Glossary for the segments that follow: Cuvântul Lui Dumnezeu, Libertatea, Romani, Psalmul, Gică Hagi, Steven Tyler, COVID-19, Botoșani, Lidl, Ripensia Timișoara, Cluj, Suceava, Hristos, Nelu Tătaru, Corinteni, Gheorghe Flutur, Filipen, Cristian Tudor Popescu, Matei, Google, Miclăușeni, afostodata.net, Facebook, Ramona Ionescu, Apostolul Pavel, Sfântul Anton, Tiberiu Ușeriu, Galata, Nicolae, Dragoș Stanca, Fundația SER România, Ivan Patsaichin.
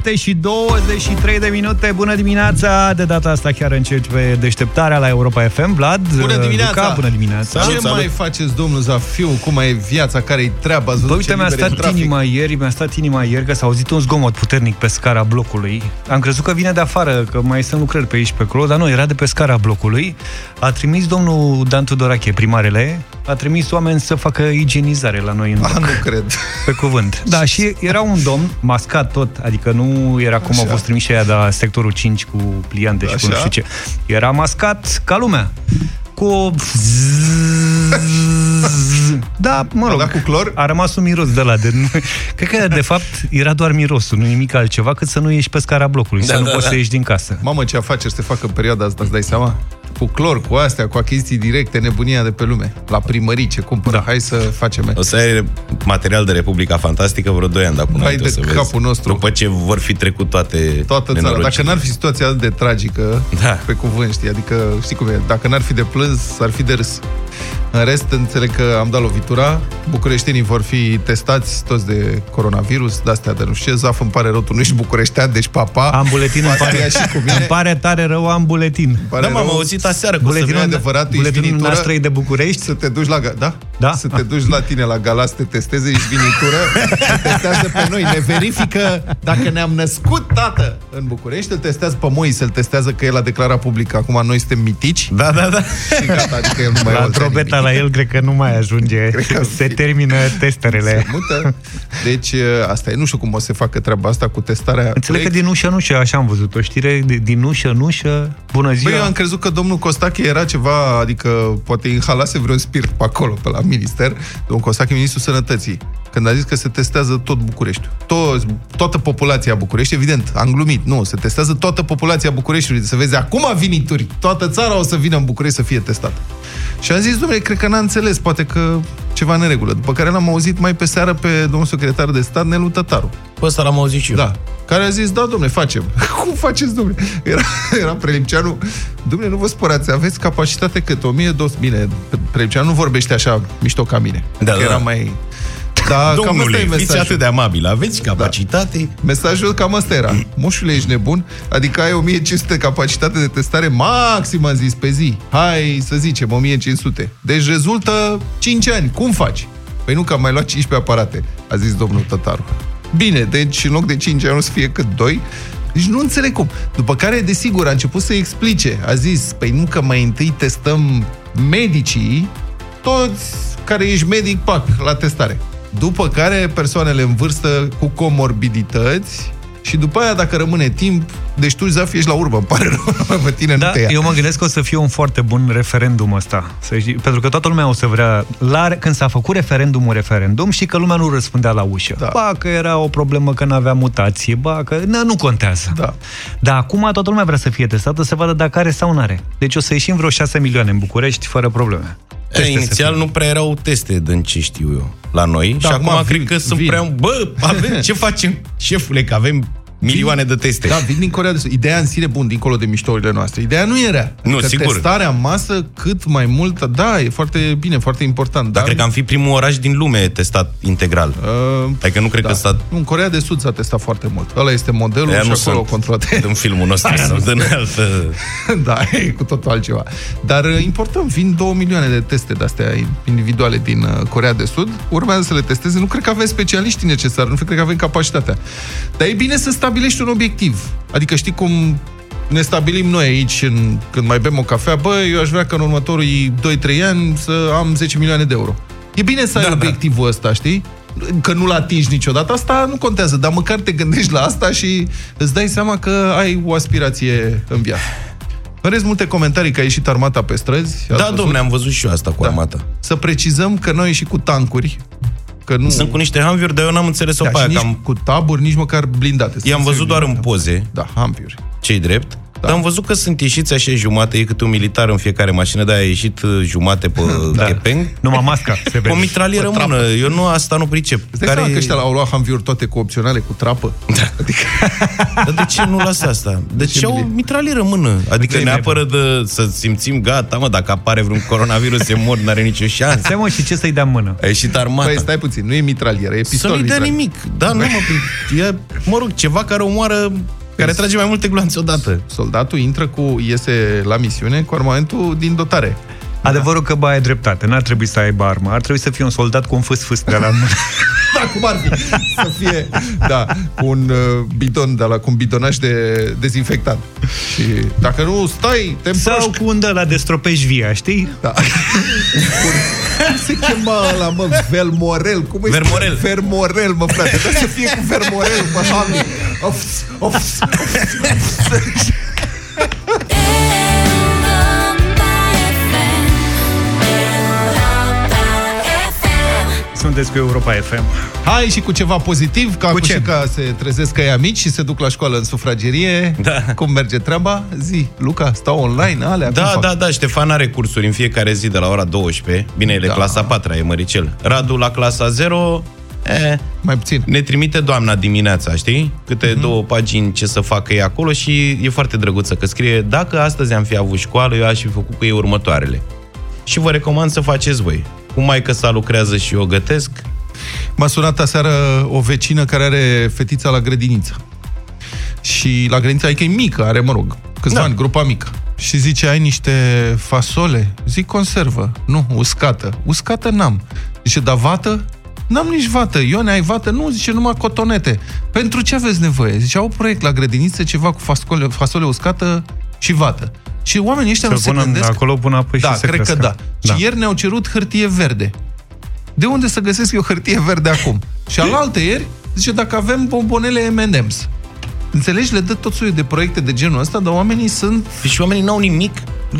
7 și 23 de minute. Bună dimineața! De data asta chiar începe deșteptarea la Europa FM. Vlad, bună dimineața! Luca, bună dimineața! Ce salut, mai faceți, domnul Zafiu? Cum e viața? Care-i treaba? Bă, uite, mi-a stat inima ieri că s-a auzit un zgomot puternic pe scara blocului. Am crezut că vine de afară, că mai sunt lucrări pe aici, pe acolo, dar nu, era de pe scara blocului. A trimis domnul Dan Tudorache, primarele, a trimis oameni să facă igienizare la noi în loc. Nu cred. Pe cuvânt. Da, și era un domn mascat tot, adică nu era cum au fost trimiși aia de la sectorul 5 cu pliante și nu știu ce. Era mascat ca lumea. Cu... Da, mă rog, cu clor? A rămas un miros de ăla de... Cred că, de fapt, era doar mirosul, nu nimic altceva, cât să nu ieși pe scara blocului, da, să nu poți să ieși din casă. Mamă, ce afaceri se fac în perioada asta, îți dai seama? Cu clor, cu astea, cu achiziții directe, nebunia de pe lume. La primării ce cumpără, hai să facem. O să ai material de Republica Fantastică vreo 2 ani de acum. Hai de capul nostru. După ce vor fi trecut toată țara. Dacă n-ar fi situația atât de tragică, pe cuvânt, știi, adică, știi cum e, dacă n-ar fi de plâns, ar fi de râs. În rest, înțeleg că am dat lovitura, bucureștenii vor fi testați toți de coronavirus, de-astea de nu știu ce. Zaf, îmi pare rău, tu nu ești bucureștean, deci papa. Am buletin, îmi pare tare rău, am buletin. Da, m-am auzit aseară cu buletinul adevărat, buletinul naștrei de București. Să te duci la, da? Da? Să te duci la tine la gala să te testeze, ești vinitură, te testează pe noi, ne verifică dacă ne-am născut, tată, în București, îl testează pe Moise, îl testează că el a declarat public, acum noi suntem mitici. Da, da, da. Și gata, adică el nu mai la la el, cred că nu mai ajunge. Se termină testerele. Se mută. Deci, asta e. Nu știu cum o să se facă treaba asta cu testarea. Înțeleg că din ușă în ușă, așa am văzut o știre, din ușă în ușă. Bună ziua. Băi, eu am crezut că domnul Costache era ceva, adică poate inhalase vreun spirit pe acolo, pe la minister. Domnul Costache, ministrul sănătății. Când a zis că se testează tot București. Toată populația București, evident, am glumit. Nu, se testează toată populația Bucureștiului. Să vezi, acum vinituri. Toată țara o să vină în București să fie testată. Și am zis, domnule, cred că n-a înțeles, poate că ceva în regulă. După care l-am auzit mai pe seară pe domnul secretar de stat, Nelu Tătaru. Pe ăsta l-am auzit și eu. Da. Care a zis, da, domnule, facem. Cum faceți, domnule? Era Prelipecianu. Domnule, nu vă spărați, aveți capacitate cât? 1200. Bine, Prelipecianu nu vorbește așa mișto ca mine. Da, da. Era mai... Da, domnule, fiți atât de amabil, aveți capacitate. Da. Mesajul cam ăsta era. Moșule, ești nebun? Adică ai 1500 capacitate de testare maxim, am zis, pe zi. Hai să zicem 1500. Deci rezultă 5 ani. Cum faci? Păi nu, că am mai luat 15 aparate, a zis domnul Tătaru. Bine, deci în loc de 5 ani o să fie cât 2. Deci nu înțeleg cum. După care, desigur, a început să explice. A zis, păi nu, că mai întâi testăm medicii, toți care ești medic, pac, la testare. După care persoanele în vârstă cu comorbidități și după aia, dacă rămâne timp, deci tu, Zaf, ești la urmă, îmi pare rău, pe tine da, nu te ia. Eu mă gândesc că o să fie un foarte bun referendum ăsta, să știi, pentru că toată lumea o să vrea, când s-a făcut referendum, știi că lumea nu răspundea la ușă. Da. Ba, că era o problemă că n-avea mutație, ba, că nu contează. Da. Dar acum toată lumea vrea să fie testată, să vadă dacă are sau nu are. Deci o să ieșim vreo 6 milioane în București, fără probleme. Inițial nu prea erau teste, din ce știu eu, la noi. Da, și acum cred că sunt prea... Bă, avem, ce facem, șefule, că avem milioane de teste. Da, vin din Coreea de Sud. Ideea în sine, bun, dincolo de miștorile noastre. Ideea nu era. Nu, că sigur. Testarea în masă cât mai mult, da, e foarte bine, foarte important. Dar cred că am fi primul oraș din lume testat integral. Adică nu cred că s-a... Nu, în Coreea de Sud s-a testat foarte mult. Ăla este modelul și acolo o controlată. În filmul nostru sunt în altă... Da, e cu totul altceva. Dar importăm, vin 2 milioane de teste de-astea individuale din Coreea de Sud. Urmează să le testeze. Nu cred că avem specialiști necesari, nu cred că avem capacitatea. Dar e bine să stabilești un obiectiv. Adică știi cum ne stabilim noi aici când mai bem o cafea, bă, eu aș vrea că în următorii 2-3 ani să am 10 milioane de euro. E bine să ai obiectivul ăsta, știi? Că nu-l atingi niciodată, asta nu contează, dar măcar te gândești la asta și îți dai seama că ai o aspirație în viață. În rest, multe comentarii că a ieșit armata pe străzi. Da, dom'le, am văzut și eu asta cu armata. Să precizăm că noi și cu tancuri. Că nu... Sunt cu niște hanviuri, dar eu n-am înțeles o paia. Cu taburi, nici măcar blindate. I-am văzut doar în poze. Da, hanviuri. Ce-i drept? Da. Dar am văzut că sunt ieșiți așa jumate, e câte un militar în fiecare mașină, dar a ieșit jumate pe chepeng. Numai masca se vede. O mitralieră în mână. Eu nu, asta nu pricep. Îți dai seama că ăștia au luat hanviuri toate cu opționale, cu trapă? Da. Adică... Dar de ce nu lasă asta? De ce au mitralieră în mână? Adică ne apără de să simțim, gata, mă, dacă apare vreun coronavirus, se mor, n-are nicio șansă. Stai, mă, și ce să-i dea în mână? A ieșit armata. Păi, stai puțin, nu e mitralieră, e pistol. Să nu-i dea nimic. Da, nu, mă rog, ceva care omoară, care trage mai multe gloanțe odată. Soldatul iese la misiune cu armamentul din dotare. Adevărul că, bă, ai dreptate, n-ar trebui să aibă armă, ar trebui să fie un soldat cu un fâs de la mână. Da, cum ar fi? Să fie, da, un bidon de la, cu un bidonaj de dezinfectant. Și dacă nu stai, te împroști. Sau cu un de la destropești via, știi? Da. Cum se chema ăla, mă, Velmorel? Cum Vermorel. Vermorel, mă, frate. Dar să fie cu Vermorel, mă, hami. Sunteți cu Europa FM. Hai și cu ceva pozitiv, că acum și că se trezesc că e amici și se duc la școală în sufragerie. Da. Cum merge treaba? Zi, Luca, stau online, alea. Da, Ștefan are cursuri în fiecare zi de la ora 12. Bine, el e clasa 4-a, e măricel. Radu la clasa 0... mai puțin. Ne trimite doamna dimineața, știi? Câte două pagini ce să facă e acolo și e foarte drăguță că scrie: dacă astăzi am fi avut școală, eu aș fi făcut cu ei următoarele. Și vă recomand să faceți voi. Cu maică sa lucrează și eu gătesc. M-a sunat aseară o vecină care are fetița la grădiniță. Și la grădiniță, adică e mică, are, mă rog, câțiva ani, grupa mică. Și zice: ai niște fasole? Zic: conservă. Nu, uscată. Uscată n-am. Zice: da, vată? N-am nici vată. Ione, ai vată? Nu, zice, numai cotonete. Pentru ce aveți nevoie? Zice: au proiect la grădiniță, ceva cu fasole uscată și vată. Și oamenii ăștia nu se gândesc... acolo până apoi și se cred că da. Și ieri ne-au cerut hârtie verde. De unde să găsesc eu hârtie verde acum? Și alaltă ieri, zice, dacă avem bombonele M&M's. Înțelegi? Le dă tot soiul de proiecte de genul ăsta, dar oamenii sunt... Și oamenii n-au nimic.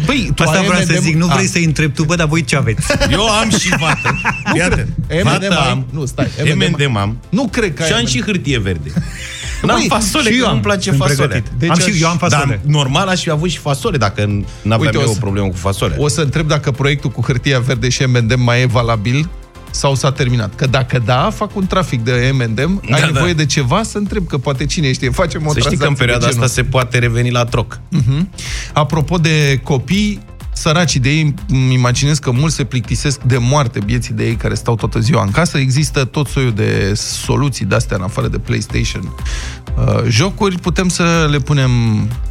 Băi, asta vreau să zic, nu vrei să-i întrebi tu, bă, dar voi ce aveți? Eu am și vată. Vată am. Nu, stai. M&M am. Nu cred că... Și am și hârtie verde. N-am fasole, că nu-mi place fasole. Eu am fasole. Dar normal aș fi avut și fasole, dacă n-aveam eu o problemă cu fasole. O să întreb dacă proiectul cu hârtia verde și M&M mai e valabil sau s-a terminat. Că dacă da, fac un trafic de M&M, ai nevoie de ceva, să întreb, că poate cine știe, facem o tranzacție. Să știi că în perioada asta se poate reveni la troc. Apropo de copii, săracii de ei, îmi imaginez că mulți se plictisesc de moarte, bieții de ei care stau toată ziua în casă. Există tot soiul de soluții de-astea, în afară de PlayStation. Jocuri, putem să le punem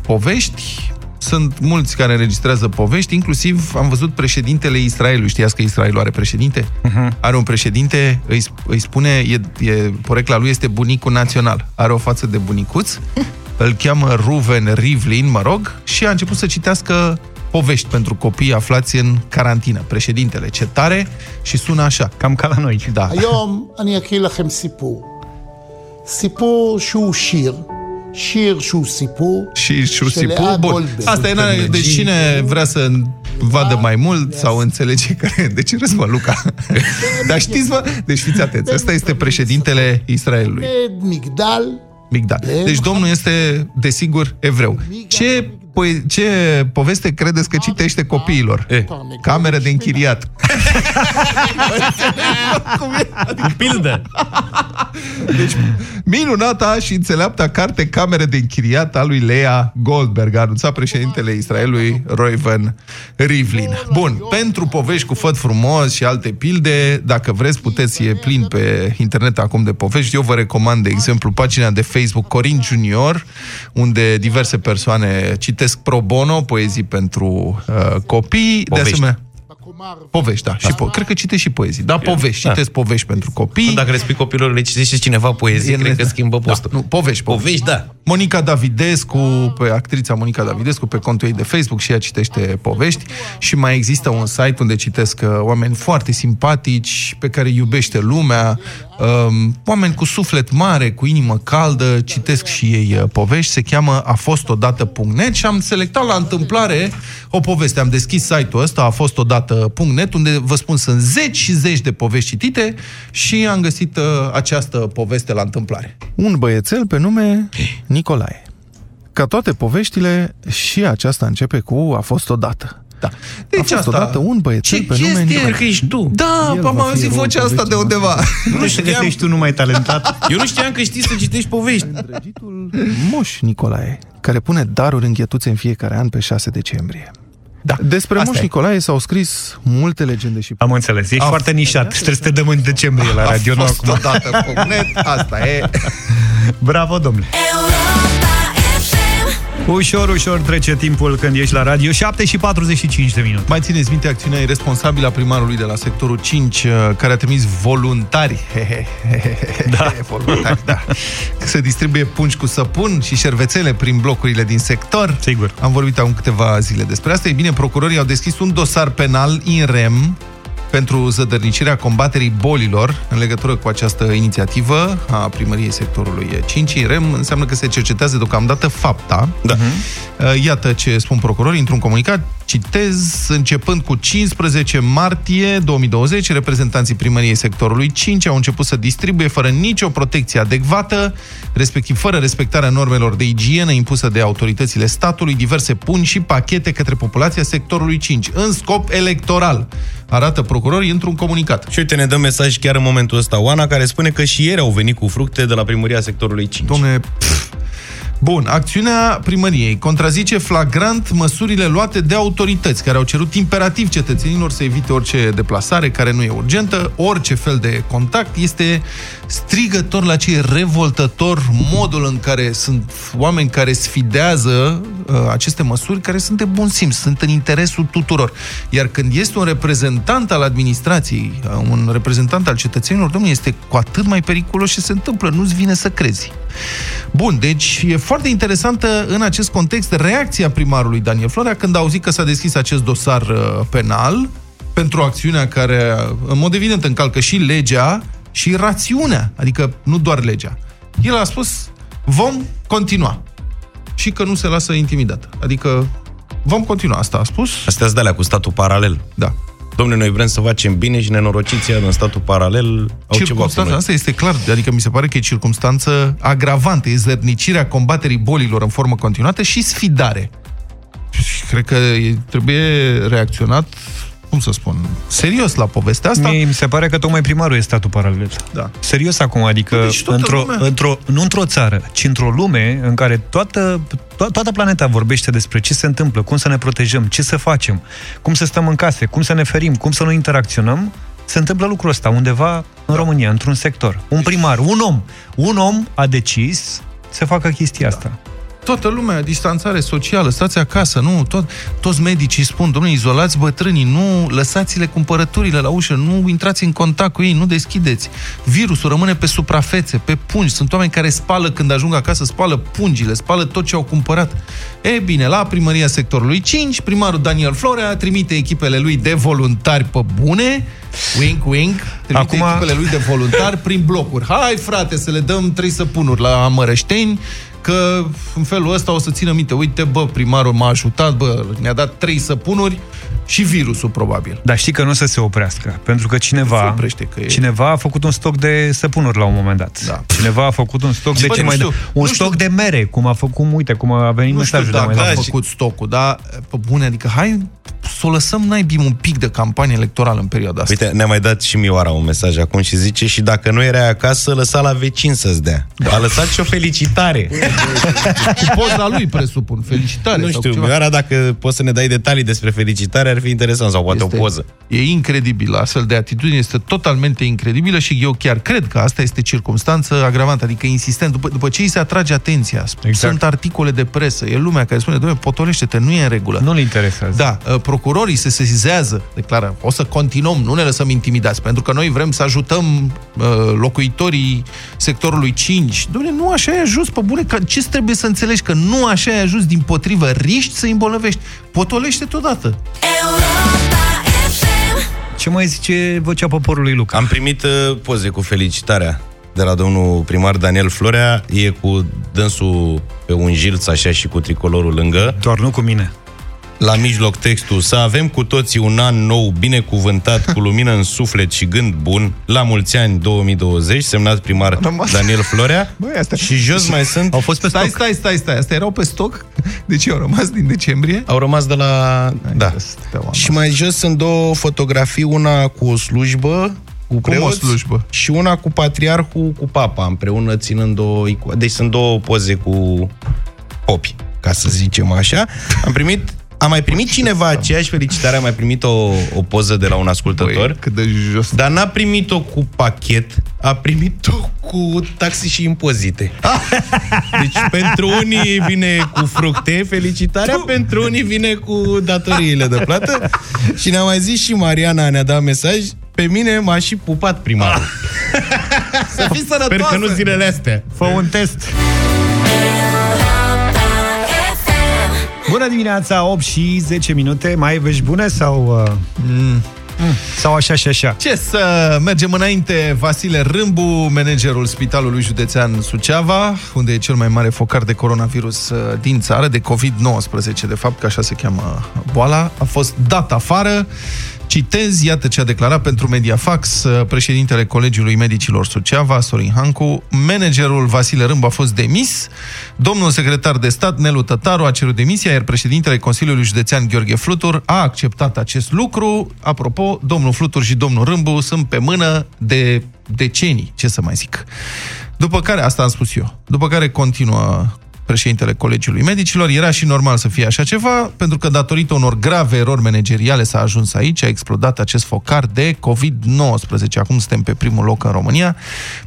povești. Sunt mulți care înregistrează povești, inclusiv am văzut președintele Israelului. Știați că Israelul are președinte? Are un președinte, îi spune, porecla lui este bunicul național. Are o față de bunicuț, îl cheamă Reuven Rivlin, mă rog, și a început să citească povești pentru copii aflați în carantină. Președintele, ce tare, și sună așa. Cam ca la noi. Da. Aiom ani akil lachem sipur. Sipur shu shir. Șir și un sipul, bun. Asta e, de cine vrea să vadă mai mult sau înțelege care... De ce râzi, mă, Luca? Dar știți, mă? Deci fiți atenți. Asta este președintele Israelului. Migdal. Deci domnul este, desigur, evreu. Ce poveste credeți că citește copiilor? Cameră de închiriat. Pildă. Deci, minunata și înțeleapta carte Cameră de închiriat a lui Lea Goldberg, a anunțat președintele Israelului Reuven Rivlin. Bun, pentru povești cu făt frumos și alte pilde, dacă vreți, puteți, e plin pe internet acum de povești. Eu vă recomand, de exemplu, pagina de Facebook Corin Junior, unde diverse persoane citesc pro bono poezii pentru copii. Povești. De asemenea, povești, da. Și cred că citești și poezii. Da, povești. Citesc povești pentru copii. Dacă le spui copilor, le citește cineva poezii, cred că schimbă postul. Da. Nu, povești, da. Monica Davidescu, actrița Monica Davidescu, pe contul ei de Facebook, și ea citește povești. Și mai există un site unde citesc oameni foarte simpatici, pe care iubește lumea, oameni cu suflet mare, cu inimă caldă, citesc și ei povești, se cheamă afostodata.net și am selectat la întâmplare o poveste. Am deschis site-ul ăsta, afostodata.net, unde, vă spun, sunt zeci și zeci de povești citite și am găsit această poveste la întâmplare. Un băiețel pe nume Nicolae Ca toate poveștile, și aceasta începe cu "a fost odată". Da. Deci a fost odată un băiețel pe nume Nicolae. Ce chestie că ești tu? Da, am auzit vocea asta de undeva. Nu știam că ești tu numai talentat. Eu nu știam că știi să citești povești. Îndrăgitul moș Nicolae, care pune daruri în ghetuțe în fiecare an pe 6 decembrie. Da. Despre moș Nicolae s-au scris multe legende și... Am înțeles, ești foarte nișat. Trebuie să te dăm în decembrie la radio. A fost odată.net, asta e. Bravo, domnule. Ușor, ușor trece timpul când ești la radio. 7:45 de minute. Mai țineți minte acțiunea irresponsabilă a primarului de la sectorul 5, care a trimis voluntari, da. Voluntari, da, să distribuie pungi cu săpun și șervețele prin blocurile din sector? Sigur. Am vorbit acum câteva zile despre asta. E bine, procurorii au deschis un dosar penal in rem pentru zădărnicirea combaterii bolilor în legătură cu această inițiativă a primăriei sectorului 5. IRM înseamnă că se cercetează deocamdată fapta. Da. Iată ce spun procurorii într-un comunicat. Citez: începând cu 15 martie 2020, reprezentanții primăriei sectorului 5 au început să distribuie fără nicio protecție adecvată, respectiv fără respectarea normelor de igienă impusă de autoritățile statului, diverse pungi și pachete către populația sectorului 5, în scop electoral, arată procurorii într-un comunicat. Și uite, ne dă mesaj chiar în momentul ăsta Oana, care spune că și ieri au venit cu fructe de la primăria sectorului 5. Dom'le, bun, acțiunea primăriei contrazice flagrant măsurile luate de autorități, care au cerut imperativ cetățenilor să evite orice deplasare care nu e urgentă, orice fel de contact. Este strigător la ce e revoltător modul în care sunt oameni care sfidează aceste măsuri, care sunt de bun simț, sunt în interesul tuturor. Iar când este un reprezentant al administrației, un reprezentant al cetățenilor, domnule, este cu atât mai periculos ce se întâmplă, nu-ți vine să crezi. Bun, deci e foarte interesantă în acest context reacția primarului Daniel Florea când a auzit că s-a deschis acest dosar penal pentru acțiunea care, în mod evident, încalcă și legea și rațiunea, adică nu doar legea. El a spus: vom continua. Și că nu se lasă intimidat. Adică vom continua, asta a spus. Astea-s de-alea cu statul paralel. Da. Dom'le, noi vrem să facem bine și nenorociția în statul paralel au ceva cu noi. Asta este clar, adică mi se pare că e circumstanță agravantă, e zărnicirea combaterii bolilor în formă continuată și sfidare. Cred că trebuie reacționat, cum să spun, serios la povestea asta. Mi se pare că tocmai primarul e statul paralel. Da. Serios acum, adică deci nu într-o țară, ci într-o lume în care toată planeta vorbește despre ce se întâmplă, cum să ne protejăm, ce să facem, cum să stăm în case, cum să ne ferim, cum să nu interacționăm, se întâmplă lucrul ăsta undeva în România, într-un sector. Un primar, un om a decis să facă chestia asta. Toată lumea, distanțare socială, stați acasă, nu? Toți medicii spun, domnule, izolați bătrânii, nu lăsați-le cumpărăturile la ușă, nu intrați în contact cu ei, nu deschideți. Virusul rămâne pe suprafețe, pe pungi. Sunt oameni care spală, când ajung acasă, spală pungile, spală tot ce au cumpărat. E bine, la primăria sectorului 5, primarul Daniel Florea trimite echipele lui de voluntari pe bune, wink, wink, trimite echipele lui de voluntari prin blocuri. Hai, frate, să le dăm 3 săpunuri la Mărășteni, că în felul ăsta o să țină minte. Uite, bă, primarul m-a ajutat, bă, ne-a dat 3 săpunuri și virusul, probabil. Dar știi că nu o să se oprească, pentru că cineva a făcut un stoc de săpunuri la un moment dat. Da. Cineva a făcut un stoc de mere, cum a venit mesajul de mai dat. A făcut stocul, dar pe bune, adică hai să o lăsăm naibim un pic de campanie electorală în perioada asta. Uite, ne-a mai dat și Mioara un mesaj acum și zice: și dacă nu erai acasă, lăsa la vecin să-ți dea. Da. A lăsat și o felicitare. Cu poza lui, presupun. Felicitare. Nu știu, Mioara, dacă poți să ne dai detalii despre felicitare, ar fi interesant, sau poate o poză. E incredibil. Astfel de atitudine este totalmente incredibilă și eu chiar cred că asta este circumstanță agravantă, adică insistent. După ce îi se atrage atenția, sunt articole de presă, e lumea care spune: doamne, potolește-te, nu e în regulă. Nu-l interesează. Da, procurorii se sesizează, declară: o să continuăm, nu ne lăsăm intimidați, pentru că noi vrem să ajutăm locuitorii sectorului 5. Doamne, nu așa e ajuns, pe bune, ce trebuie să înțelegi? Că nu așa e ajuns, dimpotrivă, riști să îi îmbolnăvești. Potolește-te odată. Ce mai zice vocea poporului, Luca? Am primit poze cu felicitarea de la domnul primar Daniel Florea. E cu dânsul pe un jilț așa și cu tricolorul lângă. Doar nu cu mine. la mijloc textul: să avem cu toții un an nou binecuvântat, cu lumină în suflet și gând bun, la mulți ani 2020, semnat primar Daniel Florea. Băi, astea... Și jos mai sunt... Au fost pe stoc. Stai, astea erau pe stoc? Deci au rămas din decembrie? Au rămas de la... Ai, da. Și mai jos sunt două fotografii, una cu o slujbă, cu preoți, și una cu patriarhul, cu papa, împreună ținând două... Deci sunt două poze cu popi, ca să zicem așa. A mai primit cineva aceeași felicitare, a mai primit o poză de la un ascultător. Băi, cât de jos. Dar n-a primit-o cu pachet, a primit-o cu taxe și impozite. Deci pentru unii vine cu fructe felicitarea, pentru unii vine cu datoriile de plată. Și ne-a mai zis și Mariana, ne-a dat mesaj: pe mine m-a și pupat primarul. Să fii sănătoasă! Sper că nu zilele astea. Fă un test! Bună dimineața, 8 și 10 minute. Mai vești bune sau... Sau așa și așa? Ce să mergem înainte. Vasile Rîmbu, managerul Spitalului Județean Suceava, unde e cel mai mare focar de coronavirus din țară, de COVID-19, de fapt, că așa se cheamă boala, a fost dat afară. Citez, iată ce a declarat pentru Mediafax președintele Colegiului Medicilor Suceava, Sorin Hancu: managerul Vasile Rîmbu a fost demis, domnul secretar de stat Nelu Tătaru a cerut demisia, iar președintele Consiliului Județean Gheorghe Flutur a acceptat acest lucru. Apropo, domnul Flutur și domnul Rîmbu sunt pe mână de decenii, ce să mai zic. După care, asta am spus eu, după care continuă președintele Colegiului Medicilor: era și normal să fie așa ceva, pentru că datorită unor grave erori manageriale s-a ajuns aici, a explodat acest focar de COVID-19. Acum suntem pe primul loc în România.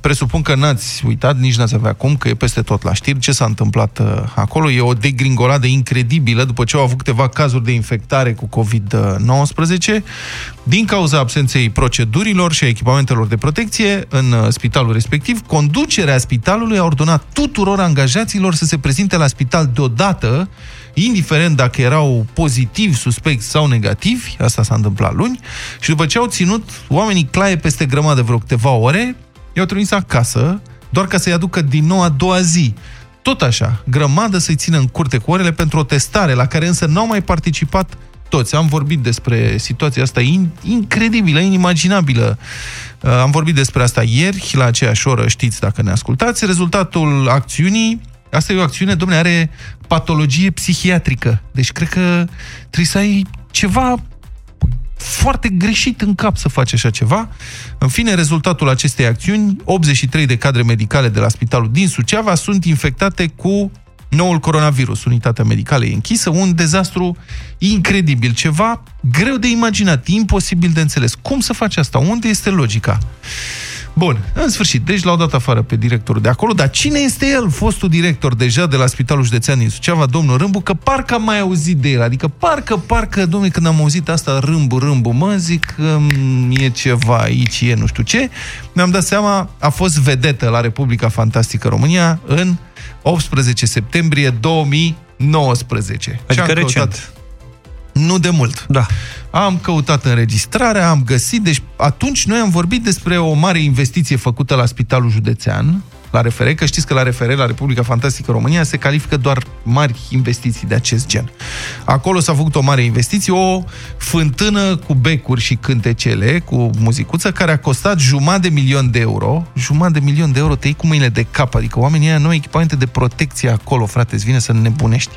Presupun că n-ați uitat, nici n-ați avea acum, că e peste tot la știri ce s-a întâmplat acolo. E o degringoladă incredibilă după ce au avut câteva cazuri de infectare cu COVID-19. Din cauza absenței procedurilor și a echipamentelor de protecție în spitalul respectiv, conducerea spitalului a ordonat tuturor angajaților să se prezinte la spital deodată, indiferent dacă erau pozitivi, suspecți sau negativi. Asta s-a întâmplat luni. Și după ce au ținut oamenii claie peste grămadă vreo câteva ore, i-au trimis acasă, doar ca să-i aducă din nou a doua zi. Tot așa, grămadă să-i țină în curte cu orele pentru o testare, la care însă n-au mai participat toți. Am vorbit despre situația asta incredibilă, inimaginabilă. Am vorbit despre asta ieri, la aceeași oră, știți dacă ne ascultați. Rezultatul acțiunii... Asta e o acțiune, dom'le, are patologie psihiatrică. Deci cred că trebuie să ai ceva foarte greșit în cap să faci așa ceva. În fine, rezultatul acestei acțiuni: 83 de cadre medicale de la spitalul din Suceava sunt infectate cu noul coronavirus. Unitatea medicală e închisă. Un dezastru incredibil, ceva greu de imaginat, imposibil de înțeles. Cum să faci asta? Unde este logica? Bun, în sfârșit, deci l-au dat afară pe directorul de acolo, dar cine este el, fostul director deja de la Spitalul Județean din Suceava, domnul Rîmbu? Că parcă am mai auzit de el, adică parcă, domnule, când am auzit asta, Rîmbu, mă zic, e ceva aici, e nu știu ce, mi-am dat seama, a fost vedetă la Republica Fantastică România în 18 septembrie 2019. Adică recent. Nu de mult. Da. Am căutat înregistrarea, am găsit. Deci atunci noi am vorbit despre o mare investiție făcută la Spitalul Județean, la RFR, că știți că la RFR, la Republica Fantastică România, se califică doar mari investiții de acest gen. Acolo s-a făcut o mare investiție, o fântână cu becuri și cântecele, cu muzicuță, care a costat 1,5 milion de euro. 1,5 milion de euro, te iei cu mâinile de cap, adică oamenii aia nu au echipamente de protecție acolo, frate, îți vine să nebunești.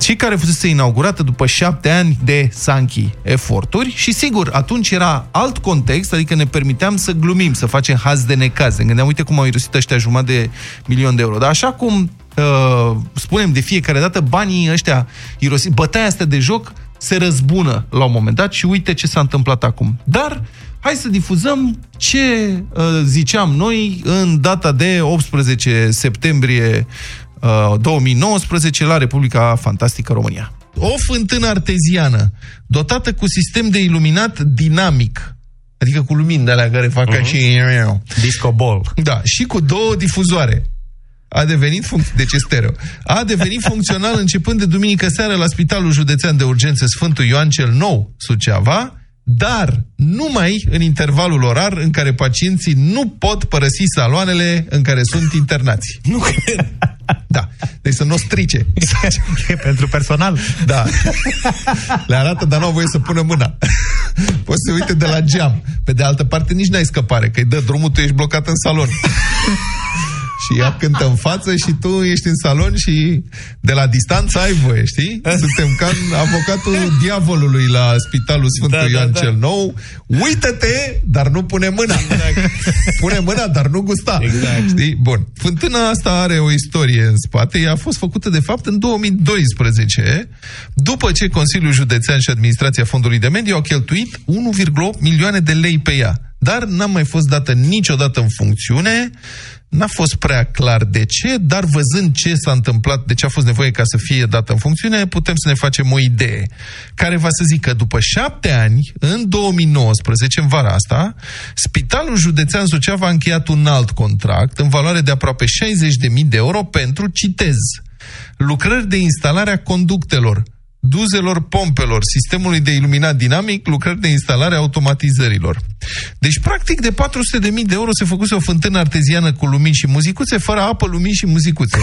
Și care fusese inaugurată după 7 ani de sanchi eforturi și, sigur, atunci era alt context, adică ne permiteam să glumim, să facem haz de necaz. Ne gândeam, uite cum au irosit ăștia 1,5 milion de euro. Dar așa cum spunem de fiecare dată, banii ăștia irosiți, bătaia asta de joc se răzbună la un moment dat și uite ce s-a întâmplat acum. Dar hai să difuzăm ce ziceam noi în data de 18 septembrie 2019 la Republica Fantastică România. O fântână arteziană dotată cu sistem de iluminat dinamic, adică cu lumini de alea care fac ca și disco ball. Da, și cu 2 difuzoare. A devenit funcțional începând de duminică seară la Spitalul Județean de Urgențe Sfântul Ioan cel Nou, Suceava, dar numai în intervalul orar în care pacienții nu pot părăsi saloanele în care sunt internați. Nu cred. Da. Deci noștri să nu o strice. E pentru personal. Da. Le arată, dar nu au voie să pună mâna. Poți să uite de la geam. Pe de altă parte, nici n-ai scăpare, că îi dă drumul, tu ești blocat în salon. Și ea cântă în față și tu ești în salon și de la distanță ai voie, știi? Suntem ca avocatul diavolului la Spitalul Sfântul Ioan cel Nou. Uită-te, dar nu pune mâna. Exact. Pune mâna, dar nu gusta. Exact. Știi? Bun. Fântâna asta are o istorie în spate. Ea a fost făcută, de fapt, în 2012, după ce Consiliul Județean și Administrația Fondului de Mediu au cheltuit 1,8 milioane de lei pe ea. Dar n-a mai fost dată niciodată în funcțiune. N-a fost prea clar de ce, dar văzând ce s-a întâmplat, de ce a fost nevoie ca să fie dată în funcțiune, putem să ne facem o idee, care va să zică, după 7 ani, în 2019, în vara asta, Spitalul Județean Suceava a încheiat un alt contract în valoare de aproape 60.000 de euro pentru, citez, lucrări de instalare a conductelor, duzelor pompelor, sistemului de iluminat dinamic, lucrări de instalare a automatizărilor. Deci, practic, de 400.000 de euro se făcuse o fântână arteziană cu lumini și muzicuțe, fără apă, lumini și muzicuțe.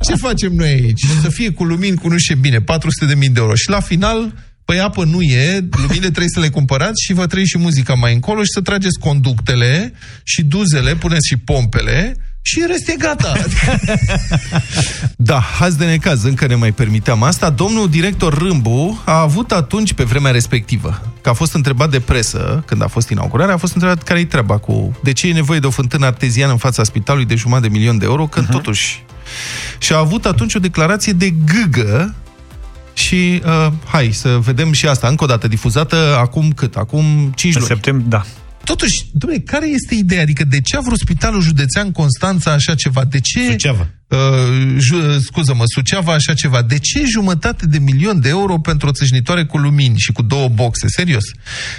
Ce facem noi aici? Să fie cu lumini, cu nu știu bine, 400.000 de euro. Și la final, păi apă nu e, luminile trebuie să le cumpărați și vă trebuie și muzica mai încolo și să trageți conductele și duzele, puneți și pompele. Și în rest e gata. Da, azi de necaz, încă ne mai permiteam asta. Domnul director Rîmbu a avut atunci, pe vremea respectivă, că a fost întrebat de presă, când a fost inaugurarea, a fost întrebat care-i treaba cu... De ce e nevoie de o fântână arteziană în fața spitalului de 1,5 milion de euro, când totuși... Și a avut atunci o declarație de gâgă și hai să vedem și asta, încă o dată, difuzată acum cât? Acum 5 luni. În septembrie, da. Totuși, dom'le, care este ideea? Adică de ce a vrut Spitalul Județean Constanța așa ceva? De ce... Suceava. Suceava așa ceva. De ce 1,5 milion de euro pentru o țâșnitoare cu lumini și cu 2 boxe? Serios.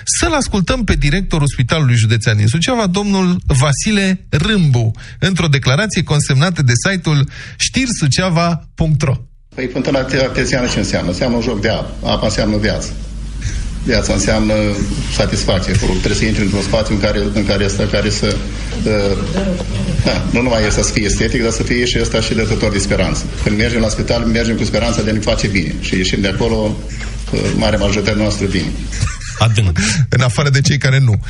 Să-l ascultăm pe directorul Spitalului Județean din Suceava, domnul Vasile Rîmbu, într-o declarație consemnată de site-ul știrisuceava.ro. Păi fântâna arteziană ce înseamnă? Înseamnă un joc de apă. Apa înseamnă viață. Viața înseamnă satisfacție. Trebuie să intri într-un spațiu în care să... nu numai ăsta să fie estetic, dar să fie și ăsta și dătător de speranță. Când mergem la spital, mergem cu speranța de a ne face bine. Și ieșim de acolo, marea majoritatea noastră bine. Adânc. În afară de cei care nu.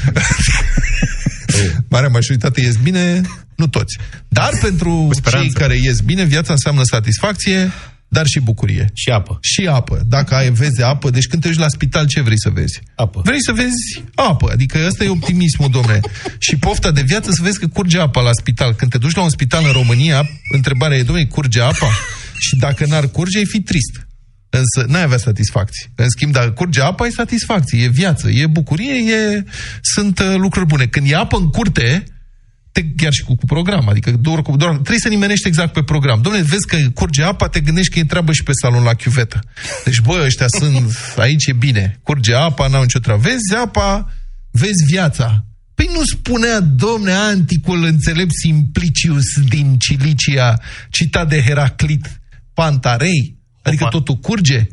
Marea majoritate ies bine, nu toți. Dar pentru cei care ies bine, viața înseamnă satisfacție, dar și bucurie. Și apă. Și apă. Dacă ai, vezi apă, deci când te duci la spital, ce vrei să vezi? Apă. Vrei să vezi apă. Adică ăsta e optimismul, domne. Și pofta de viață să vezi că curge apa la spital. Când te duci la un spital în România, întrebarea e, domne, curge apa? Și dacă n-ar curge, ai fi trist. Însă n-ai avea satisfacție. În schimb, dacă curge apa, e satisfacție, e viață, e bucurie, sunt lucruri bune. Când e apă în curte... chiar și cu program, adică doar, trebuie să nimerești exact pe program. Dom'le, vezi că curge apa, te gândești că e treabă și pe salon la chiuvetă. Deci, bă, ăștia sunt, aici e bine. Curge apa, n-au nicio treabă. Vezi apa, vezi viața. Păi nu spunea, domne, anticul înțelept Simplicius din Cilicia, citat de Heraclit Pantarei? Adică totul curge?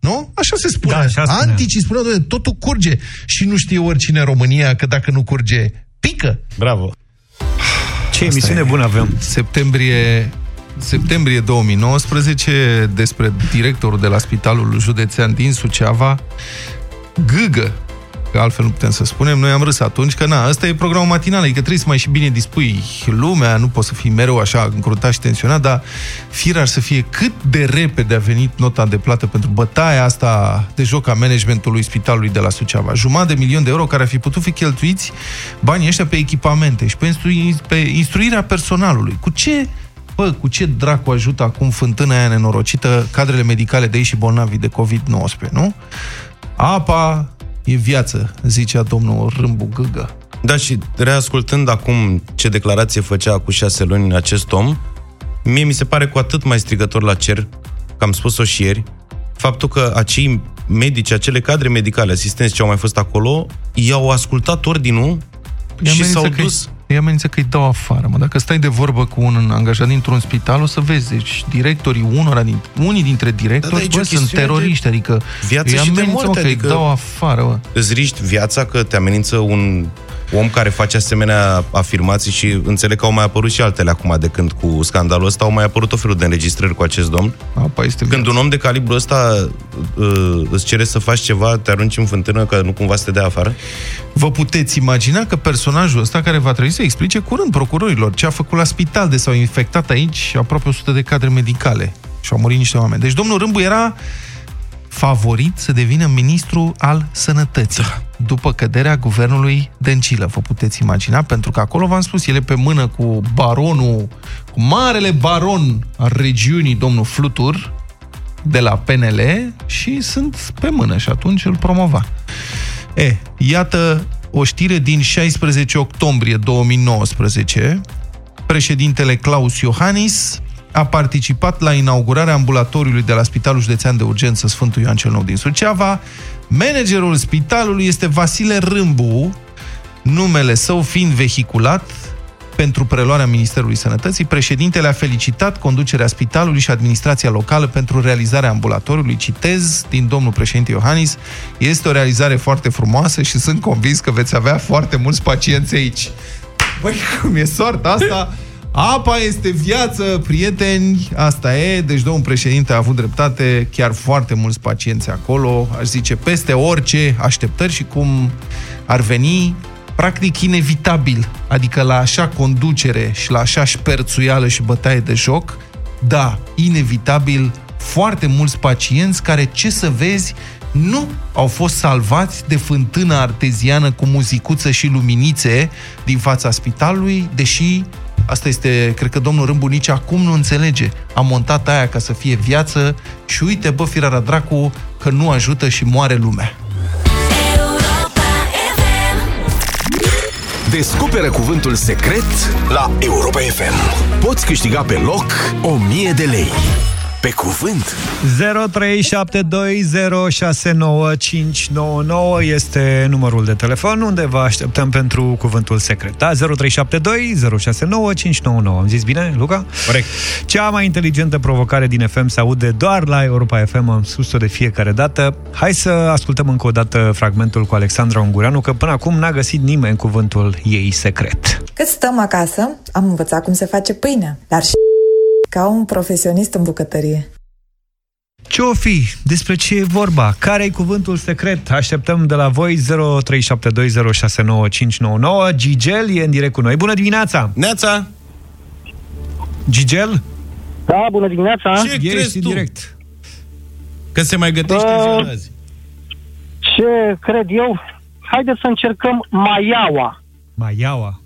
Nu? Așa se spune. Da, așa spunea. Anticii spuneau, domne, totul curge. Și nu știe oricine în România că dacă nu curge, pică. Bravo. Ce emisiune bună avem. Septembrie 2019, despre directorul de la Spitalul Județean din Suceava, gâgă, că altfel nu putem să spunem. Noi am râs atunci că na, ăsta e programul matinal, adică trebuie să mai și bine dispui lumea, nu poți să fii mereu așa încrutat și tensionat, dar firar să fie cât de repede a venit nota de plată pentru bătaia asta de joc a managementului Spitalului de la Suceava. 1,5 milion de euro care ar fi putut fi cheltuiți, banii ăștia, pe echipamente și pe instruirea personalului. Cu ce dracu ajută acum fântâna aia nenorocită cadrele medicale de aici și bolnavii de COVID-19, nu? Apa e viață, zicea domnul Rîmbu gâgă. Da, și reascultând acum ce declarație făcea cu 6 luni acest om, mie mi se pare cu atât mai strigător la cer, că am spus-o și ieri, faptul că acei medici, acele cadre medicale, asistenți ce au mai fost acolo, i-au ascultat ordinul și s-au dus... Îi amenință că îi dau afară, mă. Dacă stai de vorbă cu un angajat dintr-un spital, o să vezi, deci, directorii unii dintre directori, da, bă, sunt teroriști, adică viața și de moarte, că adică îi dau afară, mă. Îți riști viața că te amenință un om care face asemenea afirmații și înțeleg că au mai apărut și altele acum de când cu scandalul ăsta, au mai apărut o felul de înregistrări cu acest domn. Apa este când un om de calibru ăsta îți cere să faci ceva, te arunci în fântână că nu cumva să te dea afară? Vă puteți imagina că personajul ăsta care va trebui să explice curând procurorilor ce a făcut la spital de s-au infectat aici aproape 100 de cadre medicale și au murit niște oameni. Deci domnul Rîmbu era favorit să devină ministru al sănătății după căderea guvernului Dăncilă. Vă puteți imagina, pentru că acolo, v-am spus, el e pe mână cu baronul, cu marele baron al regiunii, domnul Flutur, de la PNL, și sunt pe mână și atunci îl promova. E, iată o știre din 16 octombrie 2019. Președintele Claus Iohannis a participat la inaugurarea ambulatoriului de la Spitalul Județean de Urgență Sfântul Ioan cel Nou din Suceava. Managerul spitalului este Vasile Rîmbu, numele său fiind vehiculat pentru preluarea Ministerului Sănătății. Președintele a felicitat conducerea spitalului și administrația locală pentru realizarea ambulatoriului. Citez din domnul președinte Iohannis: este o realizare foarte frumoasă și sunt convins că veți avea foarte mulți pacienți aici. Băi, cum e soarta asta? Apa este viață, prieteni, asta e. Deci domnul președinte a avut dreptate, chiar foarte mulți pacienți acolo, aș zice, peste orice așteptări și cum ar veni, practic inevitabil, adică la așa conducere și la așa șperțuială și bătaie de joc, da, inevitabil, foarte mulți pacienți care, ce să vezi, nu au fost salvați de fântâna arteziană cu muzicuță și luminițe din fața spitalului, deși asta este, cred că domnul Rîmbu nici acum nu înțelege. A montat aia ca să fie viață și uite, bă, firara dracu, că nu ajută și moare lumea. Descoperă cuvântul secret la Europa FM. Poți câștiga pe loc 1000 de lei. Pe cuvânt. 0372069599 este numărul de telefon unde vă așteptăm pentru cuvântul secret. Da? 0372069599. Am zis bine, Luca? Corect. Cea mai inteligentă provocare din FM se aude doar la Europa FM. Am spus-o de fiecare dată. Hai să ascultăm încă o dată fragmentul cu Alexandra Ungureanu, că până acum n-a găsit nimeni cuvântul ei secret. Cât stăm acasă, am învățat cum se face pâine, dar și ca un profesionist în bucătărie. Ce-o fi? Despre ce e vorba? Care-i cuvântul secret? Așteptăm de la voi. 0372069599. Gigel e în direct cu noi. Bună dimineața! Neața! Gigel? Da, bună dimineața! Ce crezi tu? Direct. Că se mai gătește ziua de azi. Ce cred eu? Haideți să încercăm maiaua. Maiaua?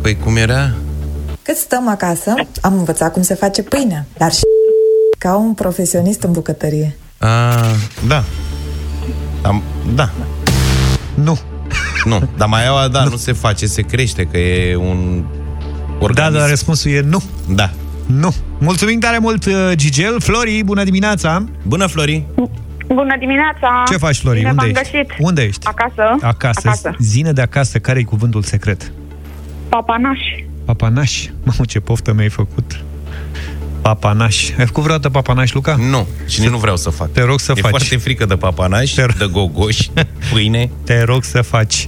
Păi cum era? Cât stăm acasă, am învățat cum se face pâine, dar și ca un profesionist în bucătărie. Da. Da. Nu, dar maiaua, da, nu se face, se crește, că e un organism. Da, dar răspunsul e nu. Da. Nu. Mulțumim tare mult, Gigel. Flori, bună dimineața. Bună, Flori. Bună dimineața. Ce faci, Flori? Bine, Unde ești? Acasă. Zine de acasă, care-i cuvântul secret? Papanaș. Papanaș? Mamă, ce poftă mi-ai făcut. Papanaș. Ai făcut vreodată papanaș, Luca? Nu, și nu vreau să fac. Te rog să faci. E foarte frică de papanaș, de gogoși, pâine. Te rog să faci.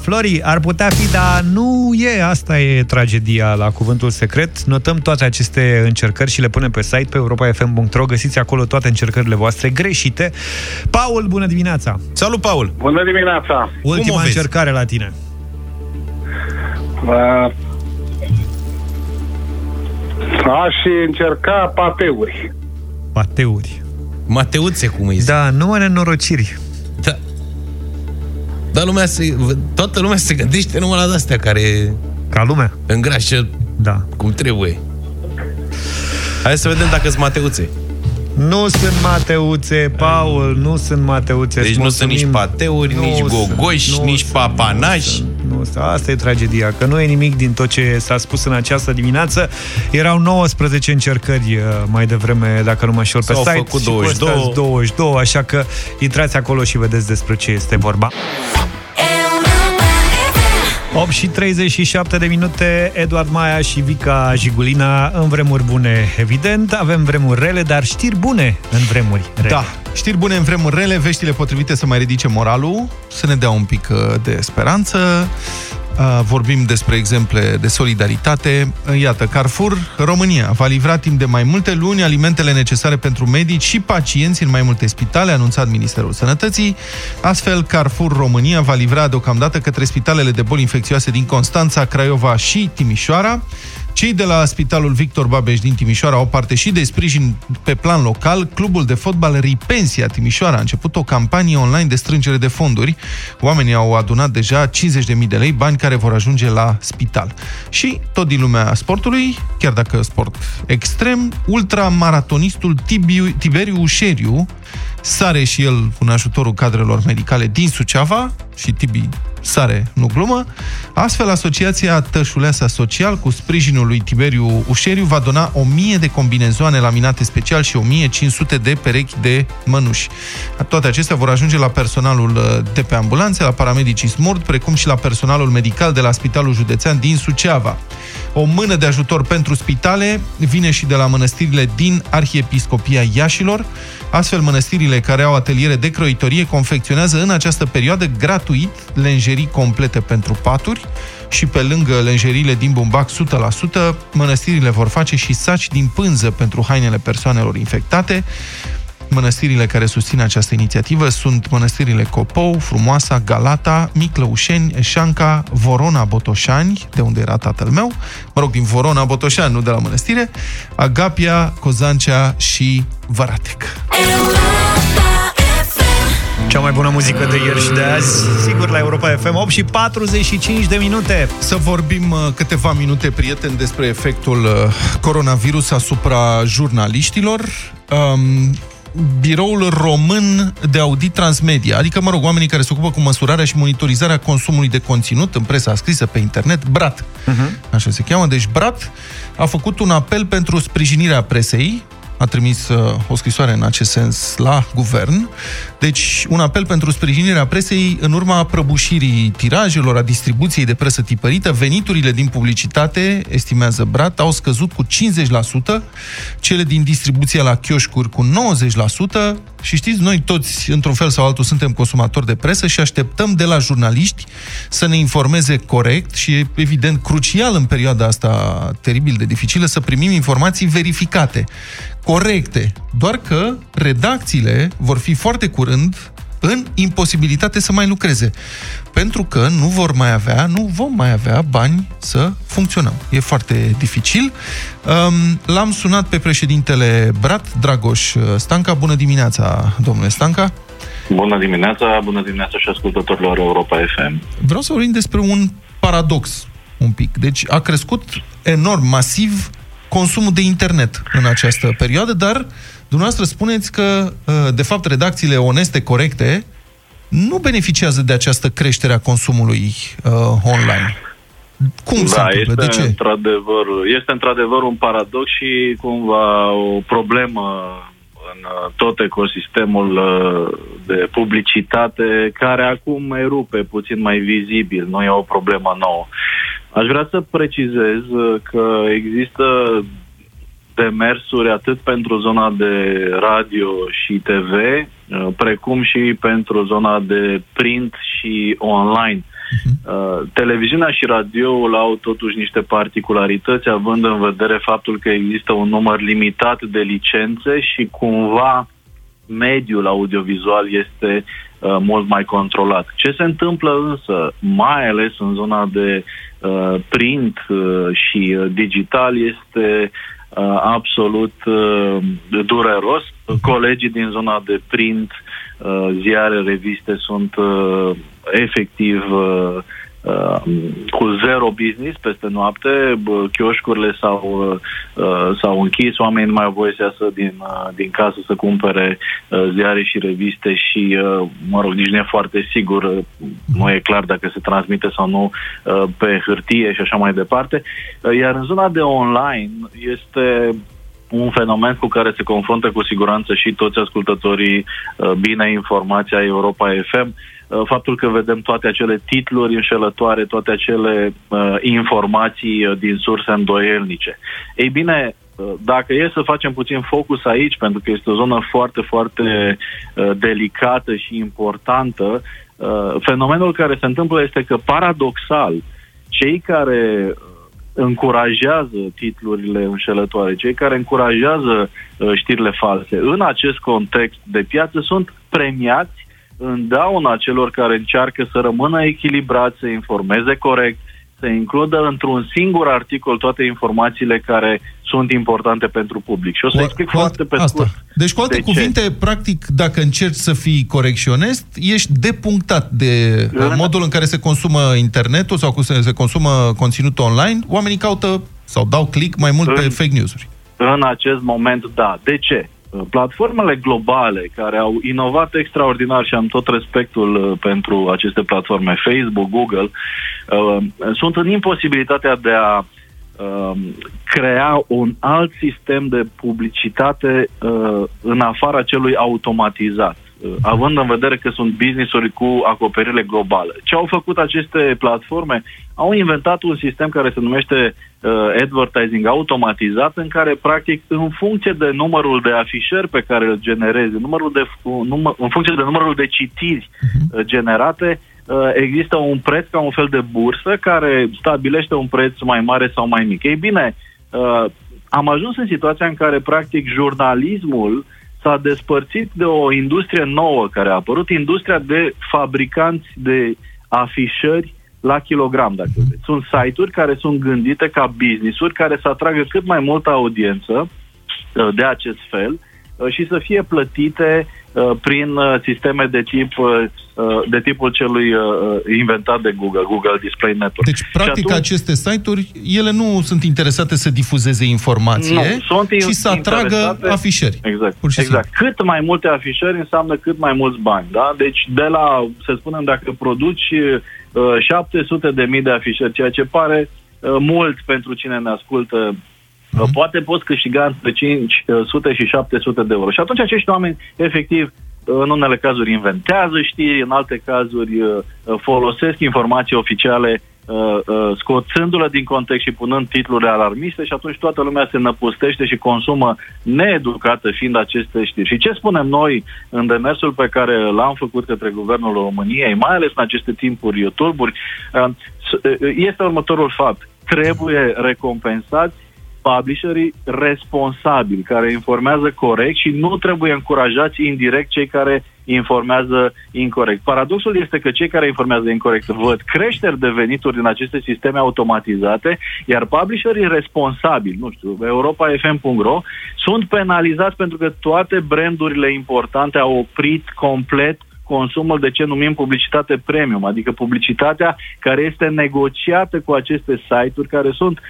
Flori, ar putea fi, dar nu e. Asta e tragedia la cuvântul secret. Notăm toate aceste încercări și le punem pe site, pe europa.fm.ro. Găsiți acolo toate încercările voastre greșite. Paul, bună dimineața! Salut, Paul! Bună dimineața! Ultima încercare la tine. Aș încerca pateuri. Pateuri. Mateuțe, cum îi zic. Da, nu are norociri. Da. Dar lumea toată lumea se gândește numai la astea care... Ca lumea. Îngrașă, da, cum trebuie. Hai să vedem dacă-s mateuțe. Nu sunt mateuțe, Paul, nu sunt mateuțe. Deci nu sunt nici pateuri, nici gogoși, nici papanași. Asta e tragedia, că nu e nimic din tot ce s-a spus în această dimineață. Erau 19 încercări mai devreme, dacă nu mă șor, pe site. S-au făcut 22, așa că intrați acolo și vedeți despre ce este vorba. 8 și 37 de minute, Eduard Maia și Vica Jigulina, în vremuri bune, evident, avem vremuri rele, dar știri bune în vremuri rele. Da, știri bune în vremuri rele, veștile potrivite să mai ridice moralul, să ne dea un pic de speranță. Vorbim despre exemple de solidaritate. Iată, Carrefour România va livra timp de mai multe luni alimentele necesare pentru medici și pacienți în mai multe spitale, a anunțat Ministerul Sănătății. Astfel, Carrefour România va livra deocamdată către spitalele de boli infecțioase din Constanța, Craiova și Timișoara. Cei de la Spitalul Victor Babeș din Timișoara au parte și de sprijin pe plan local. Clubul de fotbal Ripensia Timișoara a început o campanie online de strângere de fonduri. Oamenii au adunat deja 50.000 de lei, bani care vor ajunge la spital. Și tot din lumea sportului, chiar dacă sport extrem, ultramaratonistul Tiberiu Ușeriu sare și el în ajutorul cadrelor medicale din Suceava și Tibi sare, nu glumă. Astfel, Asociația Tășuleasa Social, cu sprijinul lui Tiberiu Ușeriu, va dona 1000 de combinezoane laminate special și 1500 de perechi de mănuși. Toate acestea vor ajunge la personalul de pe ambulanțe, la paramedicii SMURD, precum și la personalul medical de la Spitalul Județean din Suceava. O mână de ajutor pentru spitale vine și de la mănăstirile din Arhiepiscopia Iașilor. Astfel, mănăstirile care au ateliere de croitorie confecționează în această perioadă gratuit lenjerii complete pentru paturi și, pe lângă lenjeriile din bumbac 100%, mănăstirile vor face și saci din pânză pentru hainele persoanelor infectate. Mănăstirile care susțin această inițiativă sunt mănăstirile Copou, Frumoasa, Galata, Miclăușeni, Eșanca, Vorona, Botoșani, de unde era tatăl meu, mă rog, din Vorona, Botoșani, nu de la mănăstire, Agapia, Cozancea și Varatec. Cea mai bună muzică de ieri și de azi, sigur, la Europa FM. 8 și 45 de minute. Să vorbim câteva minute, prieteni, despre efectul coronavirus asupra jurnaliștilor. Biroul Român de Audit Transmedia, adică, mă rog, oamenii care se ocupă cu măsurarea și monitorizarea consumului de conținut în presa scrisă, pe internet, BRAT, așa se cheamă, deci BRAT a făcut un apel pentru sprijinirea presei, a trimis o scrisoare în acest sens la guvern, deci un apel pentru sprijinirea presei în urma prăbușirii tirajelor, a distribuției de presă tipărită. Veniturile din publicitate, estimează BRAT, au scăzut cu 50%, cele din distribuția la chioșcuri cu 90%, și știți, noi toți, într-un fel sau altul, suntem consumatori de presă și așteptăm de la jurnaliști să ne informeze corect și e, evident, crucial în perioada asta teribil de dificilă să primim informații verificate, corecte, doar că redacțiile vor fi foarte curând în imposibilitate să mai lucreze, pentru că nu vom mai avea bani să funcționăm. E foarte dificil. L-am sunat pe președintele BRAT, Dragoș Stanca. Bună dimineața, domnule Stanca! Bună dimineața, bună dimineața și ascultătorilor Europa FM! Vreau să vorbim despre un paradox un pic. Deci a crescut enorm, masiv, consumul de internet în această perioadă, dar dumneavoastră spuneți că, de fapt, redacțiile oneste, corecte, nu beneficiază de această creștere a consumului online. Cum se întâmplă? De ce? Este într-adevăr un paradox și cumva o problemă în tot ecosistemul de publicitate, care acum erupe puțin mai vizibil. Nu e o problemă nouă. Aș vrea să precizez că există demersuri atât pentru zona de radio și TV, precum și pentru zona de print și online. Televiziunea și radioul au totuși niște particularități, având în vedere faptul că există un număr limitat de licențe și cumva mediul audiovizual este mult mai controlat. Ce se întâmplă însă, mai ales în zona de print și digital, este absolut dureros. Colegii din zona de print, ziare, reviste, sunt efectiv cu zero business peste noapte. Chioșcurile s-au închis, oamenii nu mai au voie să iasă din casă să cumpere ziare și reviste și, mă rog, nici nu e foarte sigur, nu e clar dacă se transmite sau nu pe hârtie și așa mai departe. Iar în zona de online este un fenomen cu care se confruntă cu siguranță și toți ascultătorii bine informați ai Europa FM. Faptul că vedem toate acele titluri înșelătoare, toate acele informații din surse îndoielnice. Ei bine, dacă e să facem puțin focus aici, pentru că este o zonă foarte, foarte delicată și importantă, fenomenul care se întâmplă este că, paradoxal, cei care încurajează titlurile înșelătoare, cei care încurajează știrile false, în acest context de piață sunt premiați în dauna celor care încearcă să rămână echilibrați, să informeze corect, să includă într-un singur articol toate informațiile care sunt importante pentru public. Și o să explic foarte pe scurt. Deci, cu alte cuvinte, practic, dacă încerci să fii corect și onest, ești depunctat de modul în care se consumă internetul sau cum se consumă conținut online. Oamenii caută sau dau click mai mult pe fake news-uri. În acest moment, da. De ce? Platformele globale care au inovat extraordinar, și am tot respectul pentru aceste platforme, Facebook, Google, sunt în imposibilitatea de a crea un alt sistem de publicitate în afara celui automatizat, având în vedere că sunt business-uri cu acoperire globală. Ce au făcut aceste platforme? Au inventat un sistem care se numește advertising automatizat, în care, practic, în funcție de numărul de afișări pe care îl generezi, în funcție de numărul de citiri generate, există un preț, ca un fel de bursă, care stabilește un preț mai mare sau mai mic. Ei bine, am ajuns în situația în care, practic, jurnalismul s-a despărțit de o industrie nouă care a apărut, industria de fabricanți de afișări la kilogram, dacă vreți. Sunt site-uri care sunt gândite ca business-uri care să atragă cât mai multă audiență de acest fel și să fie plătite prin sisteme de tipul celui inventat de Google, Google Display Network. Deci, practic, atunci, aceste site-uri, ele nu sunt interesate să difuzeze informație, ci să atragă afișări. Exact. Cât mai multe afișări înseamnă cât mai mulți bani, da? Deci, de la, să spunem, dacă produci 700.000 de afișări, ceea ce pare mult pentru cine ne ascultă, poate poți câștiga între 500 și 700 de euro. Și atunci acești oameni, efectiv, în unele cazuri inventează știri, în alte cazuri folosesc informații oficiale scoțându-le din context și punând titlurile alarmiste, și atunci toată lumea se năpustește și consumă needucată fiind aceste știri. Și ce spunem noi în demersul pe care l-am făcut către Guvernul României, mai ales în aceste timpuri tulburi, este următorul fapt. Trebuie recompensați publisherii responsabili, care informează corect, și nu trebuie încurajați indirect cei care informează incorect. Paradoxul este că cei care informează incorect văd creșteri de venituri din aceste sisteme automatizate, iar publisherii responsabili, nu știu, europafm.ro, sunt penalizați pentru că toate brandurile importante au oprit complet consumul de ce numim publicitate premium, adică publicitatea care este negociată cu aceste site-uri care sunt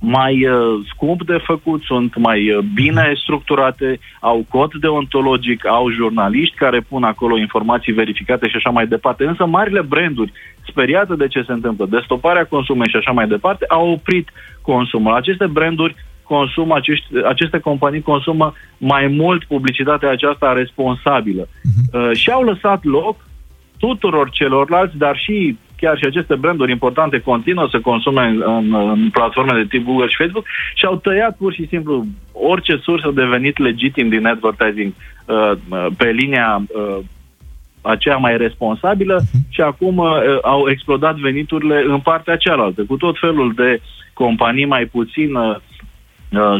mai scump de făcut, sunt mai bine structurate, au cod deontologic, au jurnaliști care pun acolo informații verificate și așa mai departe. Însă marile branduri, speriate de ce se întâmplă, de stoparea consumului și așa mai departe, au oprit consumul. Aceste branduri consumă, aceste companii consumă mai mult publicitatea aceasta responsabilă. Și au lăsat loc tuturor celorlalți, dar și chiar și aceste branduri importante continuă să consume în platforme de tip Google și Facebook și au tăiat pur și simplu orice sursă de venit legitim din advertising pe linia aceea mai responsabilă și acum au explodat veniturile în partea cealaltă, cu tot felul de companii mai puțin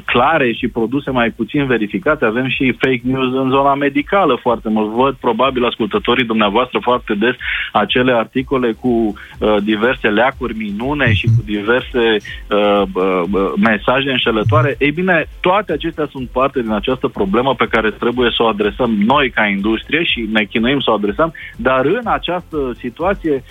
clare și produse mai puțin verificate. Avem și fake news în zona medicală foarte mult. Văd probabil ascultătorii dumneavoastră foarte des acele articole cu diverse leacuri minune și cu diverse mesaje înșelătoare. Ei bine, toate acestea sunt parte din această problemă pe care trebuie să o adresăm noi ca industrie și ne chinuim să o adresăm, dar în această situație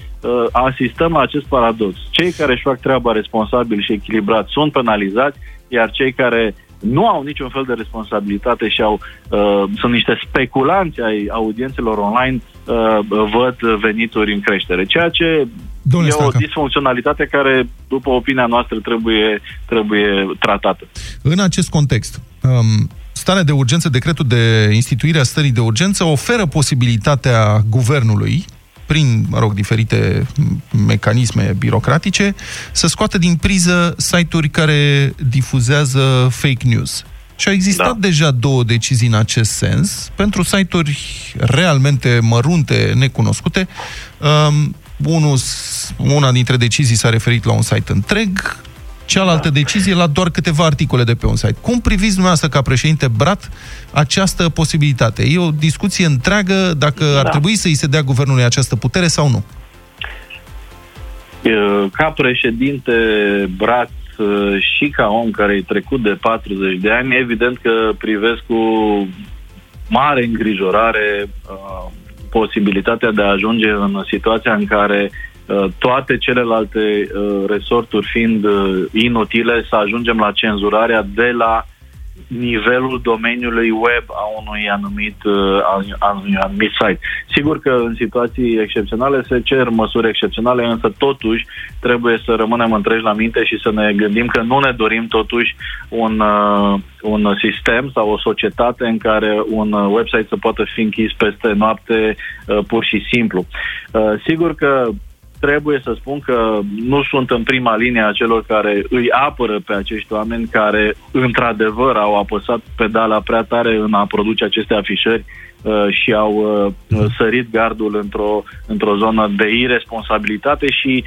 asistăm la acest paradox. Cei care își fac treaba responsabil și echilibrat sunt penalizați, iar cei care nu au niciun fel de responsabilitate și au, sunt niște speculanți ai audiențelor online, văd venituri în creștere. Ceea ce Domnule e Stanca. O disfuncționalitate care, după opinia noastră, trebuie tratată. În acest context, starea de urgență, decretul de instituire a stării de urgență oferă posibilitatea guvernului, prin, diferite mecanisme birocratice, să scoată din priză site-uri care difuzează fake news. Și au existat deja două decizii în acest sens, pentru site-uri realmente mărunte, necunoscute. Una dintre decizii s-a referit la un site întreg, cealaltă decizie la doar câteva articole de pe un site. Cum priviți dumneavoastră, ca președinte BRAT, această posibilitate? E o discuție întreagă dacă ar trebui să-i se dea guvernului această putere sau nu? Ca președinte BRAT și ca om care e trecut de 40 de ani, evident că privesc cu mare îngrijorare posibilitatea de a ajunge în situația în care toate celelalte resorturi fiind inutile, să ajungem la cenzurarea de la nivelul domeniului web a unui anumit site. Sigur că în situații excepționale se cer măsuri excepționale, însă totuși trebuie să rămânem întregi la minte și să ne gândim că nu ne dorim totuși un sistem sau o societate în care un website să poată fi închis peste noapte pur și simplu. Sigur că trebuie să spun că nu sunt în prima linie a celor care îi apără pe acești oameni care, într-adevăr, au apăsat pedala prea tare în a produce aceste afișări și au sărit gardul într-o zonă de irresponsabilitate și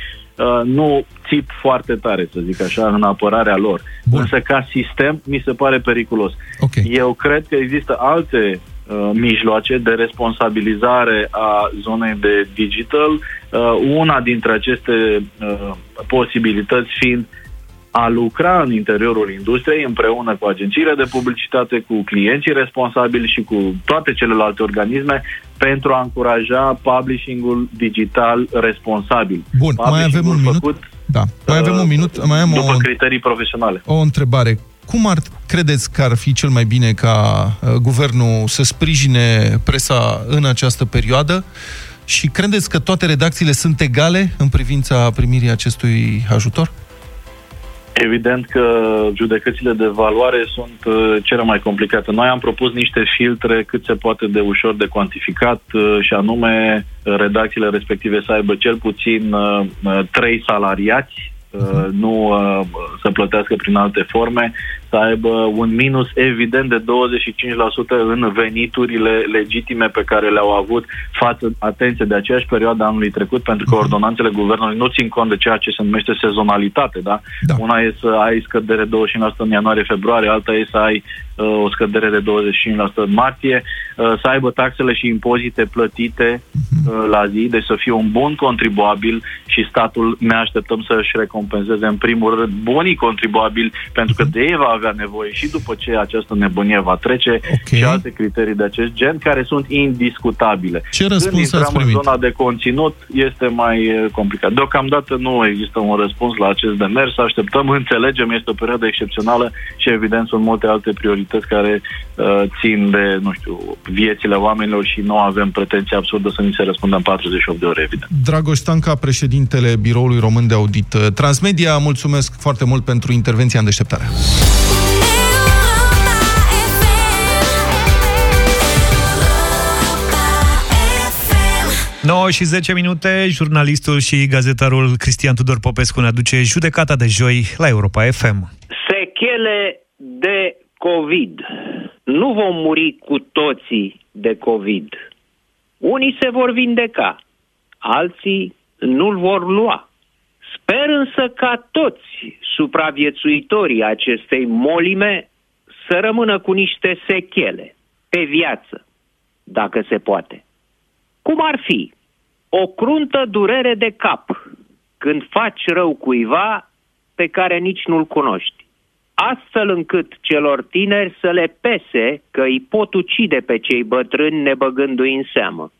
nu țip foarte tare, să zic așa, în apărarea lor. Bun. Însă, ca sistem, mi se pare periculos. Okay. Eu cred că există alte mijloace de responsabilizare a zonei de digital, una dintre aceste posibilități fiind a lucra în interiorul industriei împreună cu agențiile de publicitate, cu clienții responsabili și cu toate celelalte organisme pentru a încuraja publishing-ul digital responsabil. Bun, mai avem un minut. Mai avem un minut. Mai am după criterii profesionale. O întrebare. Cum credeți că ar fi cel mai bine ca guvernul să sprijine presa în această perioadă? Și credeți că toate redacțiile sunt egale în privința primirii acestui ajutor? Evident că judecățile de evaluare sunt cele mai complicate. Noi am propus niște filtre cât se poate de ușor de cuantificat și anume redacțiile respective să aibă cel puțin 3 salariați, nu să plătească prin alte forme, să aibă un minus evident de 25% în veniturile legitime pe care le-au avut față, atenție, de aceeași perioadă anului trecut, pentru că ordonanțele guvernului nu țin cont de ceea ce se numește sezonalitate, da? Da. Una e să ai scădere 25% în ianuarie-februarie, alta e să ai o scădere de 25% în martie, să aibă taxele și impozite plătite la zi, deci să fie un bun contribuabil și statul ne așteptăm să-și recompenseze în primul rând bunii contribuabili, pentru că de ei va avea nevoie și după ce această nebunie va trece, și alte criterii de acest gen care sunt indiscutabile. Ce răspuns ați primit? În zona de conținut este mai complicat. Deocamdată nu există un răspuns la acest demers, așteptăm, înțelegem, este o perioadă excepțională și evident sunt multe alte priorități care țin de, viețile oamenilor și nu avem pretenția absurdă să ni se răspundă în 48 de ore, evident. Dragoș Stanca, președintele Biroului Român de Audit Transmedia, mulțumesc foarte mult pentru intervenția în deșteptarea. No și 10 minute, jurnalistul și gazetarul Cristian Tudor Popescu ne aduce judecata de joi la Europa FM. Sechele de COVID. Nu vom muri cu toții de COVID. Unii se vor vindeca, alții nu-l vor lua. Sper însă ca toți supraviețuitorii acestei molime să rămână cu niște sechele pe viață, dacă se poate. Cum ar fi o cruntă durere de cap când faci rău cuiva pe care nici nu-l cunoști, astfel încât celor tineri să le pese că îi pot ucide pe cei bătrâni nebăgându-i în seamă.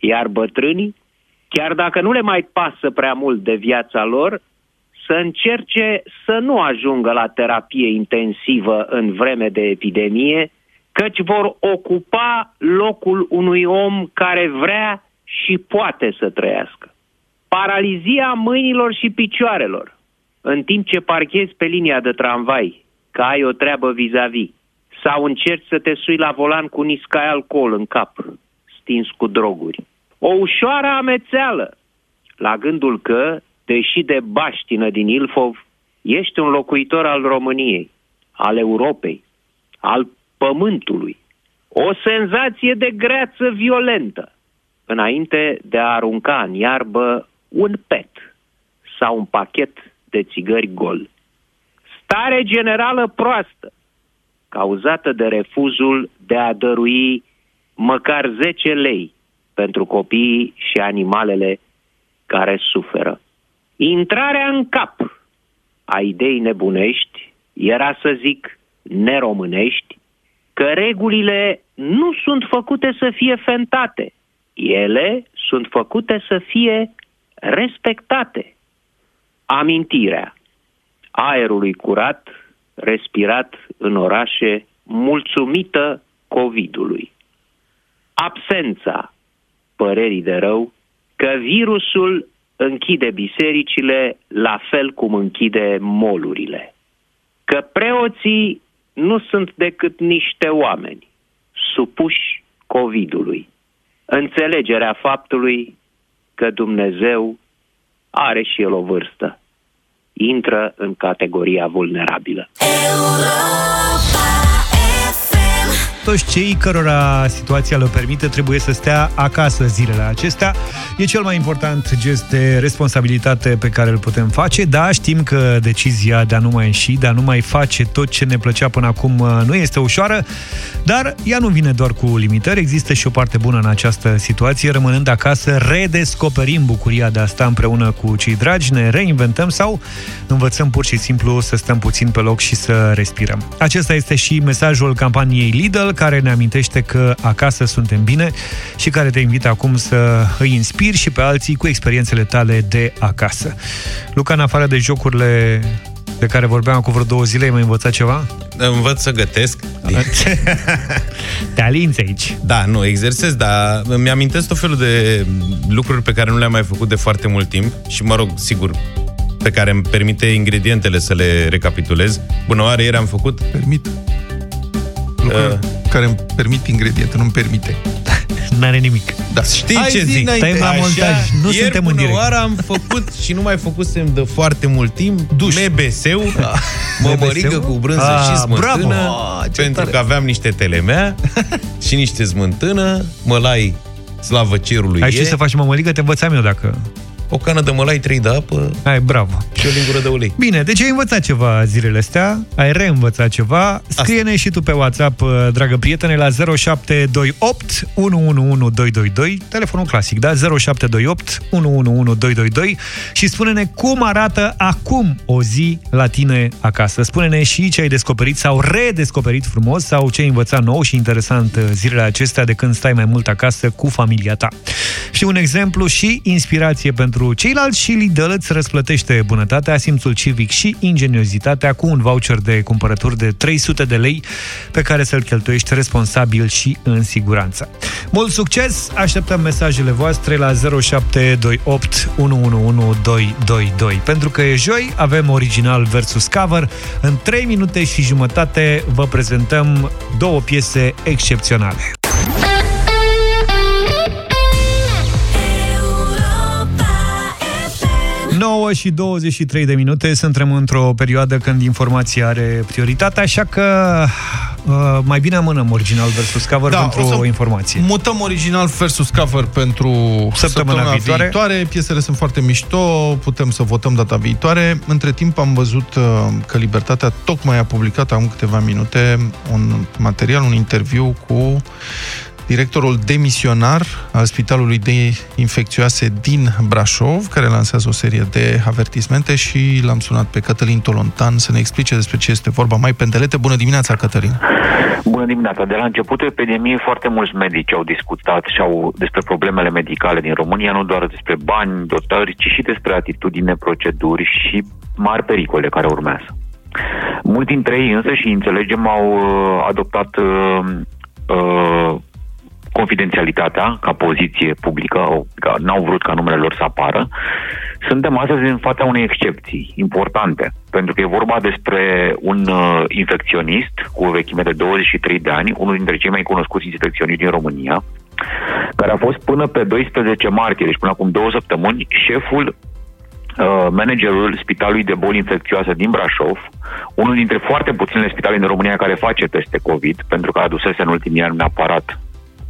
Iar bătrânii, chiar dacă nu le mai pasă prea mult de viața lor, să încerce să nu ajungă la terapie intensivă în vreme de epidemie, căci vor ocupa locul unui om care vrea și poate să trăiască. Paralizia mâinilor și picioarelor, în timp ce parchezi pe linia de tramvai, că ai o treabă vis-a-vis, sau încerci să te sui la volan cu niscai alcool în cap, stins cu droguri. O ușoară amețeală, la gândul că, deși de baștină din Ilfov, ești un locuitor al României, al Europei, al pământului. O senzație de greață violentă, înainte de a arunca în iarbă un pet sau un pachet de țigări gol. Stare generală proastă, cauzată de refuzul de a dărui măcar 10 lei pentru copiii și animalele care suferă. Intrarea în cap a idei nebunești, era să zic neromânești, că regulile nu sunt făcute să fie fentate, ele sunt făcute să fie respectate. Amintirea aerului curat, respirat în orașe, mulțumită COVID-ului. Absența părerii de rău că virusul închide bisericile la fel cum închide molurile. Că preoții nu sunt decât niște oameni supuși COVID-ului. Înțelegerea faptului că Dumnezeu are și el o vârstă. Intră în categoria vulnerabilă. Toți cei cărora situația le permite trebuie să stea acasă zilele acestea. E cel mai important gest de responsabilitate pe care îl putem face. Da, știm că decizia de a nu mai ieși, de a nu mai face tot ce ne plăcea până acum nu este ușoară, dar ea nu vine doar cu limitări. Există și o parte bună în această situație. Rămânând acasă, redescoperim bucuria de a sta împreună cu cei dragi, ne reinventăm sau învățăm pur și simplu să stăm puțin pe loc și să respirăm. Acesta este și mesajul campaniei Lidl, care ne amintește că acasă suntem bine și care te invită acum să îi inspiri și pe alții cu experiențele tale de acasă. Luca, în afară de jocurile de care vorbeam cu vreo 2 zile, ai mai învățat ceva? Învăț să gătesc. Te alinți aici. Da, nu, exersez, dar îmi amintesc tot felul de lucruri pe care nu le-am mai făcut de foarte mult timp și, mă rog, sigur, pe care îmi permite ingredientele să le recapitulez. Bună oară, ieri am făcut... care îmi permit ingrediente, nu-mi permite. N-are nimic. Da. Știi ce zic? Tăiem la montaj, nu suntem în direct. Ieri am făcut și nu mai făcusem de foarte mult timp duș. MBS-ul, mămărigă cu brânză și smântână, pentru că aveam niște telemea și niște smântână, mălai, slavă cerului. Ai știut să faci mămărigă? Te învățam eu dacă... O cană de mălai, 3 de apă. Ai, bravo. Și o lingură de ulei. Bine, deci ai învățat ceva zilele astea, ai reînvățat ceva. Scrie-ne asta și tu pe WhatsApp, dragă prietene, la 0728 111222, telefonul clasic, da? 0728 111222 și spune-ne cum arată acum o zi la tine acasă. Spune-ne și ce ai descoperit sau redescoperit frumos sau ce ai învățat nou și interesant zilele acestea de când stai mai mult acasă cu familia ta. Și un exemplu și inspirație pentru ceilalți și Lidl îți răsplătește bunătatea, simțul civic și ingeniozitatea cu un voucher de cumpărături de 300 de lei pe care să-l cheltuiești responsabil și în siguranță. Mult succes! Așteptăm mesajele voastre la 0728 111222. Pentru că e joi, avem original versus cover. În 3 minute și jumătate vă prezentăm 2 piese excepționale. Și 23 de minute. Suntem într-o perioadă când informația are prioritate, așa că mai bine amânăm original versus cover pentru o informație. Mutăm original versus cover pentru săptămâna viitoare. Piesele sunt foarte mișto, putem să votăm data viitoare. Între timp am văzut că Libertatea tocmai a publicat acum câteva minute un material, un interviu cu directorul demisionar al Spitalului de Infecțioase din Brașov, care lansează o serie de avertismente, și l-am sunat pe Cătălin Tolontan să ne explice despre ce este vorba. Mai pendelete, bună dimineața, Cătălin! Bună dimineața! De la începutul epidemiei, foarte mulți medici au discutat și au despre problemele medicale din România, nu doar despre bani, dotări, ci și despre atitudine, proceduri și mari pericole care urmează. Mulți dintre ei însă, și înțelegem, au adoptat confidențialitatea ca poziție publică, n-au vrut ca numele lor să apară. Suntem astăzi în fața unei excepții importante, pentru că e vorba despre un infecționist cu o vechime de 23 de ani, unul dintre cei mai cunoscuți infecționiști din România, care a fost până pe 12 martie, deci până acum 2 săptămâni, șeful, managerul Spitalului de Boli Infecțioase din Brașov, unul dintre foarte puținele spitale din România care face teste COVID, pentru că adusese în ultimii ani un aparat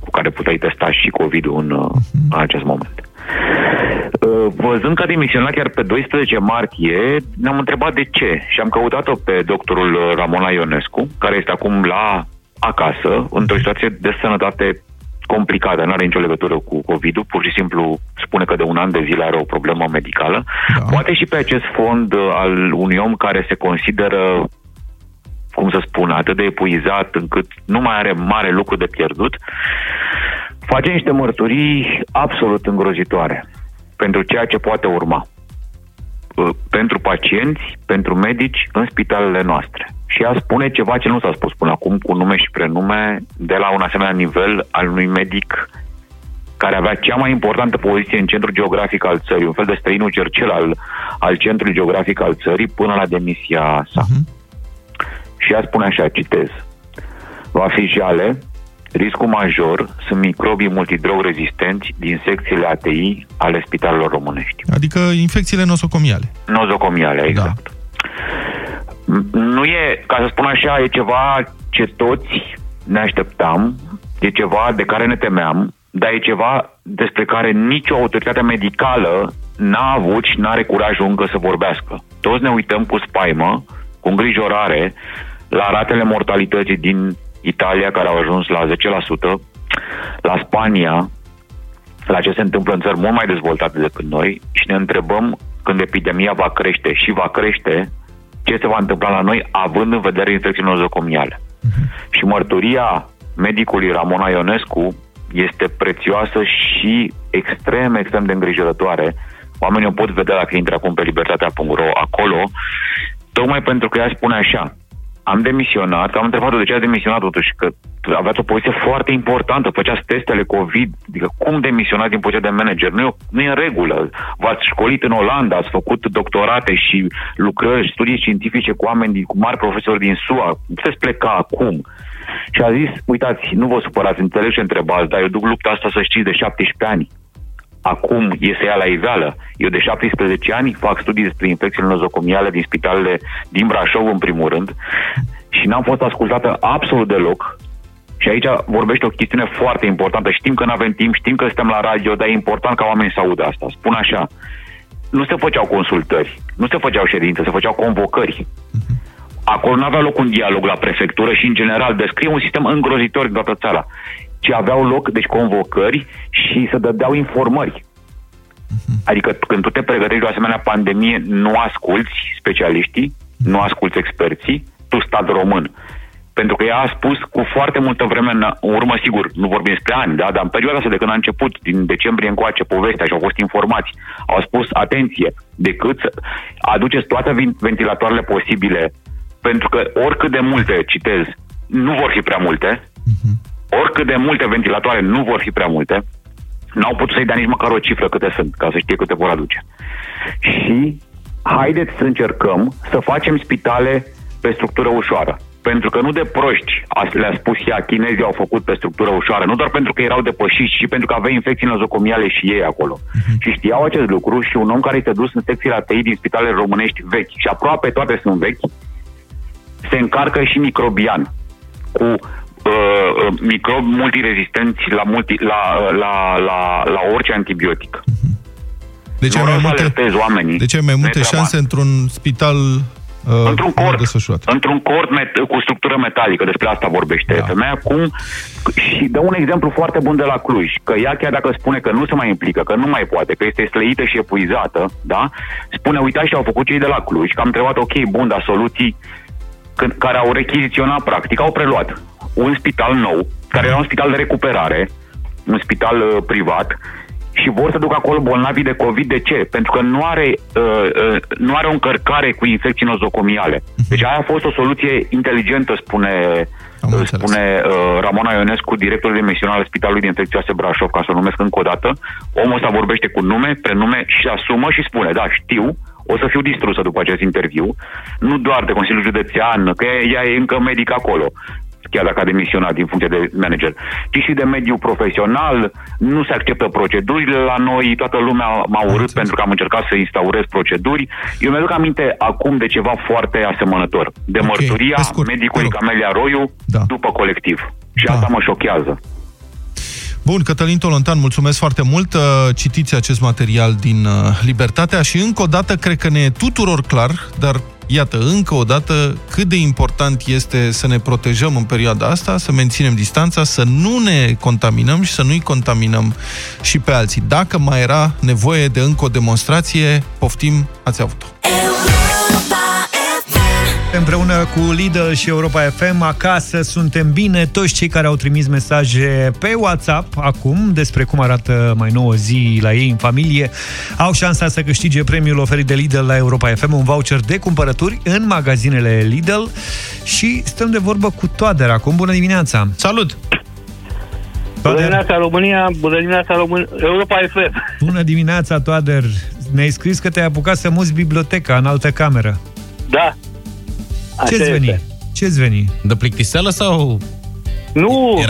cu care puteai testa și COVID-ul în acest moment. Văzând că a demisionat chiar pe 12 martie, ne-am întrebat de ce și am căutat-o pe doctorul Ramona Ionescu, care este acum la acasă, într-o situație de sănătate complicată, nu are nicio legătură cu COVID-ul, pur și simplu spune că de un an de zile are o problemă medicală. Da. Poate și pe acest fond al unui om care se consideră, cum să spun, atât de epuizat încât nu mai are mare lucru de pierdut, face niște mărturii absolut îngrozitoare pentru ceea ce poate urma. Pentru pacienți, pentru medici, în spitalele noastre. Și ea spune ceva ce nu s-a spus până acum, cu nume și prenume, de la un asemenea nivel al unui medic care avea cea mai importantă poziție în centrul geografic al țării, un fel de străinul cercel al centrului geografic al țării, până la demisia sa. Și ea spune așa, citez: va fi jale, riscul major sunt microbii multidrog rezistenți din secțiile ATI ale spitalelor românești. Adică infecțiile nosocomiale. Nosocomiale, exact. Da. Nu e, ca să spun așa, e ceva ce toți ne așteptam, e ceva de care ne temeam, dar e ceva despre care nicio autoritate medicală n-a avut și n-are curajul încă să vorbească. Toți ne uităm cu spaimă, cu îngrijorare, la ratele mortalității din Italia, care au ajuns la 10%, la Spania, la ce se întâmplă în țări mult mai dezvoltate decât noi, și ne întrebăm când epidemia va crește și va crește, ce se va întâmpla la noi, având în vedere infecții nosocomiale. Și mărturia medicului Ramona Ionescu este prețioasă și extrem de îngrijorătoare. Oamenii o pot vedea dacă intră acum pe libertatea.ro, acolo, tocmai pentru că ea spune așa: am demisionat, am întrebat-o de ce a demisionat totuși, că aveați o poziție foarte importantă, făceați testele COVID, adică cum demisionați din poziția de manager? Nu e în regulă. V-ați școlit în Olanda, ați făcut doctorate și lucrări, studii științifice cu oameni, cu mari profesori din SUA, puteți pleca acum. Și a zis: uitați, nu vă supărați, înțeleg ce întrebați, dar eu duc lupta asta, să știți, de 17 ani. Acum iese ea la iveală. Eu de 17 ani fac studii despre infecțiile nosocomiale din spitalele din Brașov, în primul rând, și n-am fost ascultată absolut deloc. Și aici vorbește o chestiune foarte importantă. Știm că n-avem timp, știm că suntem la radio, dar e important ca oamenii să audă asta. Spun așa: nu se făceau consultări, nu se făceau ședințe, se făceau convocări. Acolo n-avea loc un dialog la prefectură și, în general, descrie un sistem îngrozitor din toată țara. Ci aveau loc, deci, convocări și se dădeau informări. Adică când tu te pregătești de o asemenea pandemie, nu asculți specialiștii, nu asculți experții, tu, stat român. Pentru că ea a spus cu foarte multă vreme în urmă, sigur, nu vorbim despre ani, da? Dar în perioada asta de când a început, din decembrie încoace, povestea, și au fost informați, au spus: atenție, decât aduceți toate ventilatoarele posibile, pentru că oricât de multe, citez, nu vor fi prea multe, oricât de multe ventilatoare nu vor fi prea multe, n-au putut să-i dea nici măcar o cifră câte sunt, ca să știe câte vor aduce. Și haideți să încercăm să facem spitale pe structură ușoară. Pentru că nu de proști, le-a spus ea, chinezii au făcut pe structură ușoară, nu doar pentru că erau depășiți, ci pentru că aveau infecții nosocomiale și ei acolo. Și știau acest lucru, și un om care este dus în secțiile ATI din spitalele românești vechi, și aproape toate sunt vechi, se încarcă și microbian, cu microbi multirezistenți la orice antibiotic. Deci nu vreau să alertez oamenii. Deci ai mai multe șanse într-un spital Într-un corp, cu structură metalică, despre asta vorbește femeia acum. Și dă un exemplu foarte bun de la Cluj, că ea chiar dacă spune că nu se mai implică, că nu mai poate, că este slăită și epuizată, da? Spune, uitați ce au făcut cei de la Cluj, că am întrebat, ok, bun, dar soluții care au rechiziționat practic, au preluat un spital nou, care era un spital de recuperare, un spital privat, și vor să ducă acolo bolnavi de COVID. De ce? Pentru că nu are, nu are o încărcare cu infecții nozocomiale. Deci aia a fost o soluție inteligentă, spune Ramona Ionescu, directorul de misiune al Spitalului de Infecțioase Brașov, ca să o numesc încă o dată. Omul ăsta vorbește cu nume, prenume și asumă și spune, da, știu, o să fiu distrusă după acest interviu, nu doar de Consiliul Județean, că ea e încă medic acolo, chiar dacă a demisionat din funcție de manager, ci și de mediu profesional. Nu se acceptă procedurile la noi, toată lumea m-a urât pentru că am încercat să instaurez proceduri. Eu mi-aduc aminte acum de ceva foarte asemănător, de mărturia medicului Camelia Roiu după colectiv. Și asta mă șochează. Bun, Cătălin Tolontan, mulțumesc foarte mult. Citiți acest material din Libertatea și încă o dată cred că ne e tuturor clar, dar iată, încă o dată, cât de important este să ne protejăm în perioada asta, să menținem distanța, să nu ne contaminăm și să nu-i contaminăm și pe alții. Dacă mai era nevoie de încă o demonstrație, poftim, ați avut-o. Împreună cu Lidl și Europa FM, acasă suntem bine. Toți cei care au trimis mesaje pe WhatsApp acum despre cum arată mai nouă zi la ei în familie au șansa să câștige premiul oferit de Lidl la Europa FM, un voucher de cumpărături în magazinele Lidl. Și stăm de vorbă cu Toader acum. Bună dimineața! Salut! Bună dimineața, România! Bună dimineața, Europa FM! Bună dimineața, Toader! Ne-ai scris că te-ai apucat să muți biblioteca în altă cameră. Da! Ce-ți veni? Ce-ți veni? De plictiseală sau... Nu,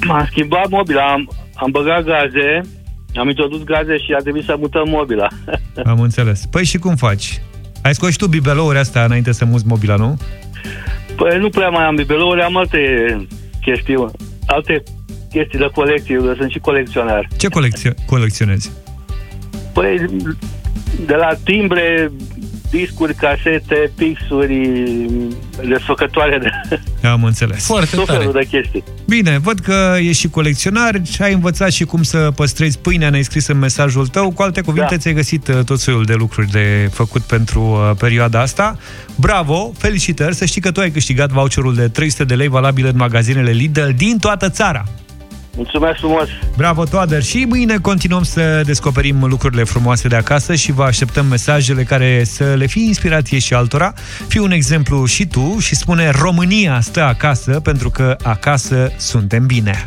am schimbat mobila, am băgat gaze, am introdus gaze și a trebuit să mutăm mobila. Am înțeles. Păi și cum faci? Ai scos și tu bibelouri astea înainte să muți mobila, nu? Păi nu prea mai am bibelouri, am alte chestii de colecție, eu sunt și colecționar. Ce colecționezi? Păi de la timbre... discuri, casete, pixuri, desfăcătoare de... Am înțeles. Foarte tare. De chestii. Bine, văd că ești și colecționar și ai învățat și cum să păstrezi pâinea, ne-ai scris în mesajul tău. Cu alte cuvinte, ți-ai găsit tot soiul de lucruri de făcut pentru perioada asta. Bravo, felicitări! Să știi că tu ai câștigat voucherul de 300 de lei valabil în magazinele Lidl din toată țara. Mulțumesc frumos! Bravo, Toader! Și mâine continuăm să descoperim lucrurile frumoase de acasă și vă așteptăm mesajele care să le fie inspirație și altora. Fii un exemplu și tu și spune România stă acasă, pentru că acasă suntem bine!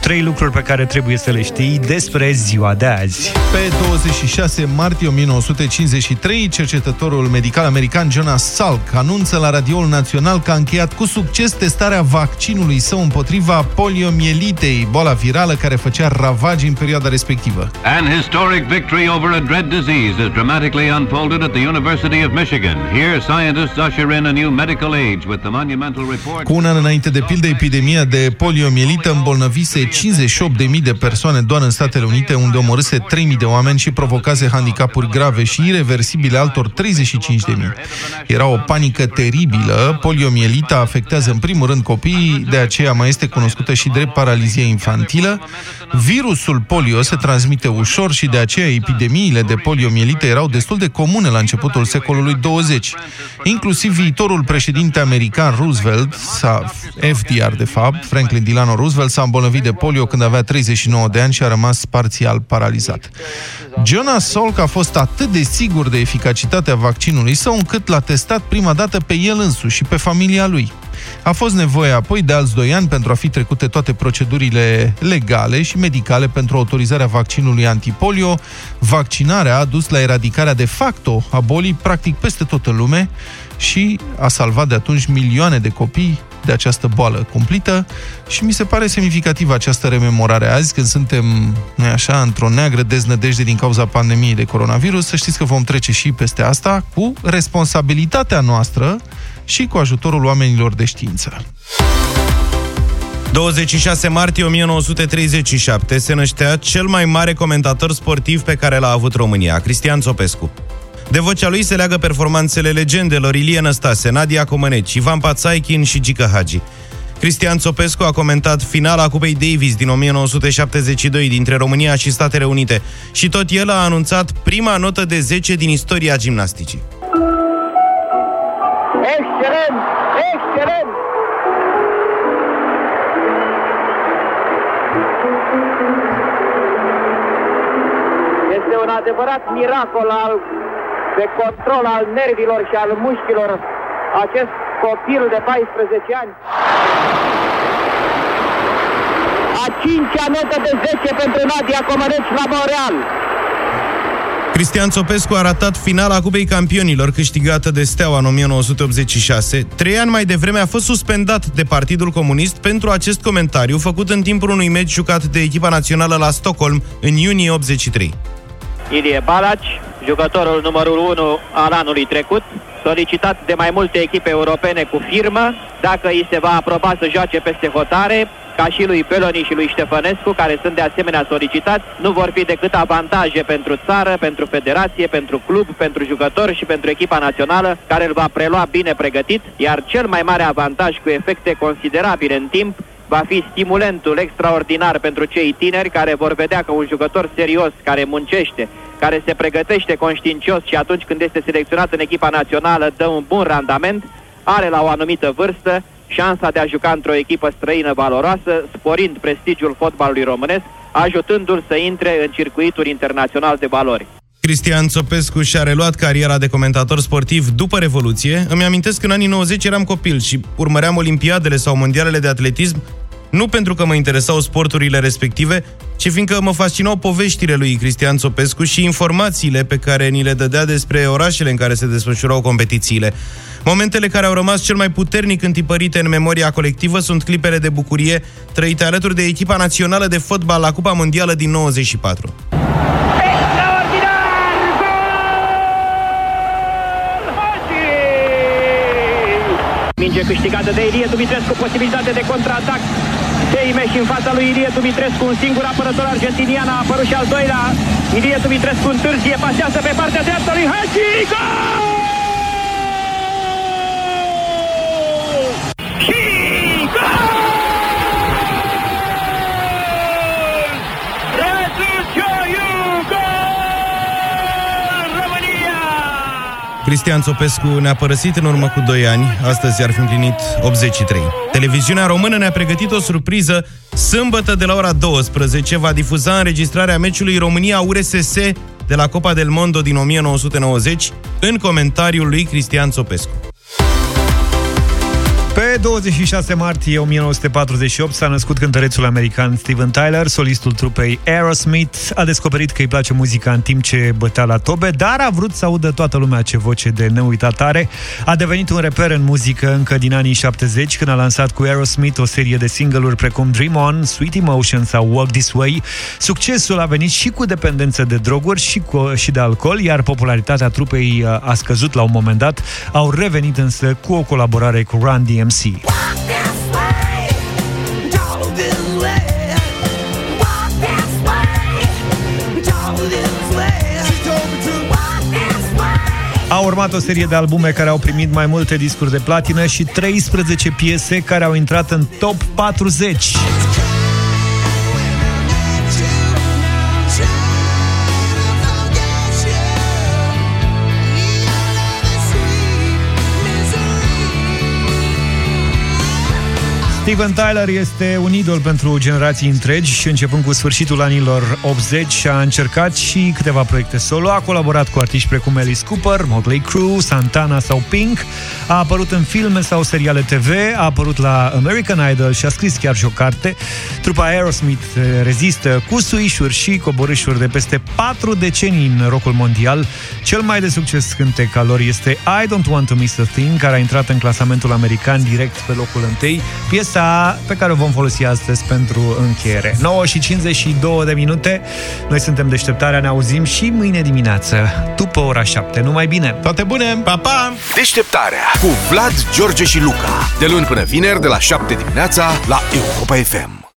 Trei lucruri pe care trebuie să le știi despre ziua de azi. Pe 26 martie 1953, cercetătorul medical american Jonas Salk anunță la Radioul Național că a încheiat cu succes testarea vaccinului său împotriva poliomielitei, boala virală care făcea ravagi în perioada respectivă. An historic victory over a dread disease is dramatically unfolded at the University of Michigan. Here scientists usher in a new medical age with the monumental report. Cu un an înainte de pildă, epidemia de poliomielită îmbolnăvise 58.000 de persoane doar în Statele Unite, unde omorâse 3.000 de oameni și provocase handicapuri grave și ireversibile altor 35.000. Era o panică teribilă. Poliomielita afectează în primul rând copiii, de aceea mai este cunoscută și drept paralizie infantilă. Virusul polio se transmite ușor și de aceea epidemiile de poliomielită erau destul de comune la începutul secolului 20. Inclusiv viitorul președinte american Roosevelt, Franklin Delano Roosevelt, s-a îmbolnăvit de polio când avea 39 de ani și a rămas parțial paralizat. Jonas Salk a fost atât de sigur de eficacitatea vaccinului său încât l-a testat prima dată pe el însuși și pe familia lui. A fost nevoie apoi de alți 2 ani pentru a fi trecute toate procedurile legale și medicale pentru autorizarea vaccinului antipolio. Vaccinarea a dus la eradicarea de facto a bolii practic peste tot în lume și a salvat de atunci milioane de copii de această boală cumplită. Și mi se pare semnificativă această rememorare azi, când suntem, noi așa, într-o neagră deznădejde din cauza pandemiei de coronavirus. Să știți că vom trece și peste asta cu responsabilitatea noastră și cu ajutorul oamenilor de știință. 26 martie 1937 se năștea cel mai mare comentator sportiv pe care l-a avut România, Cristian Țopescu. De vocea lui se leagă performanțele legendelor Ilie Năstase, Nadia Comăneci, Ivan Patsaichin și Gică Hagi. Cristian Țopescu a comentat finala Cupei Davis din 1972 dintre România și Statele Unite și tot el a anunțat prima notă de 10 din istoria gimnasticii. Excelent! Excelent! Este un adevărat miracol de control al nervilor și al mușchilor acest copil de 14 ani. A 5-a notă de 10 pentru Nadia Comăneci la Boreal. Cristian Țopescu a ratat finala Cupei Campionilor câștigată de Steaua în 1986. 3 ani mai devreme a fost suspendat de Partidul Comunist pentru acest comentariu făcut în timpul unui meci jucat de echipa națională la Stockholm în iunie 83. Ilie Balaci, jucătorul numărul 1 al anului trecut, solicitat de mai multe echipe europene cu firmă, dacă îi se va aproba să joace peste hotare, ca și lui Peloni și lui Ștefănescu, care sunt de asemenea solicitați, nu vor fi decât avantaje pentru țară, pentru federație, pentru club, pentru jucători și pentru echipa națională, care îl va prelua bine pregătit, iar cel mai mare avantaj cu efecte considerabile în timp va fi stimulentul extraordinar pentru cei tineri care vor vedea că un jucător serios, care muncește, care se pregătește conștiincios și atunci când este selecționat în echipa națională dă un bun randament, are la o anumită vârstă șansa de a juca într-o echipă străină valoroasă, sporind prestigiul fotbalului românesc, ajutându-l să intre în circuituri internaționale de valori. Cristian Țopescu și-a reluat cariera de comentator sportiv după Revoluție. Îmi amintesc că în anii 90 eram copil și urmăream olimpiadele sau mondialele de atletism, nu pentru că mă interesau sporturile respective, ci fiindcă mă fascinau poveștile lui Cristian Țopescu și informațiile pe care ni le dădea despre orașele în care se desfășurau competițiile. Momentele care au rămas cel mai puternic întipărite în memoria colectivă sunt clipele de bucurie trăite alături de echipa națională de fotbal la Cupa Mondială din 94. Minge câștigată de Ilie Dumitrescu, posibilitate de contraatac. Seime și în fața lui Ilie Dumitrescu, un singur apărător argentinian a apărut și al doilea. Ilie Dumitrescu întârzie, pasează pe partea dreaptă lui Hagi. Gol! Și gol! Cristian Țopescu ne-a părăsit în urmă cu 2 ani, astăzi ar fi împlinit 83. Televiziunea română ne-a pregătit o surpriză. Sâmbătă de la ora 12 va difuza înregistrarea meciului România-URSS de la Copa del Mondo din 1990 în comentariul lui Cristian Țopescu. Pe 26 martie 1948 s-a născut cântărețul american Steven Tyler, solistul trupei Aerosmith. A descoperit că îi place muzica în timp ce bătea la tobe, dar a vrut să audă toată lumea ce voce de neuitat are. A devenit un reper în muzică încă din anii 70, când a lansat cu Aerosmith o serie de single-uri precum Dream On, Sweet Emotion sau Walk This Way. Succesul a venit și cu dependență de droguri și de alcool, iar popularitatea trupei a scăzut la un moment dat. Au revenit însă cu o colaborare cu Run DMC. A urmat o serie de albume care au primit mai multe discuri de platină și 13 piese care au intrat în top 40. Steven Tyler este un idol pentru generații întregi și începând cu sfârșitul anilor 80 a încercat și câteva proiecte solo, a colaborat cu artiști precum Alice Cooper, Motley Crue, Santana sau Pink, a apărut în filme sau seriale TV, a apărut la American Idol și a scris chiar și o carte. Trupa Aerosmith rezistă cu suișuri și coborâșuri de peste 4 decenii în rock-ul mondial. Cel mai de succes cântec al lor este I Don't Want to Miss a Thing, care a intrat în clasamentul american direct pe locul 1. Piesa piesa pe care o vom folosi astăzi pentru încheiere. 9:52. Noi suntem Deșteptarea, ne auzim și mâine dimineață, după ora 7. Numai bine! Toate bune! Pa, pa! Deșteptarea cu Vlad, George și Luca. De luni până vineri, de la 7 dimineața, la Europa FM.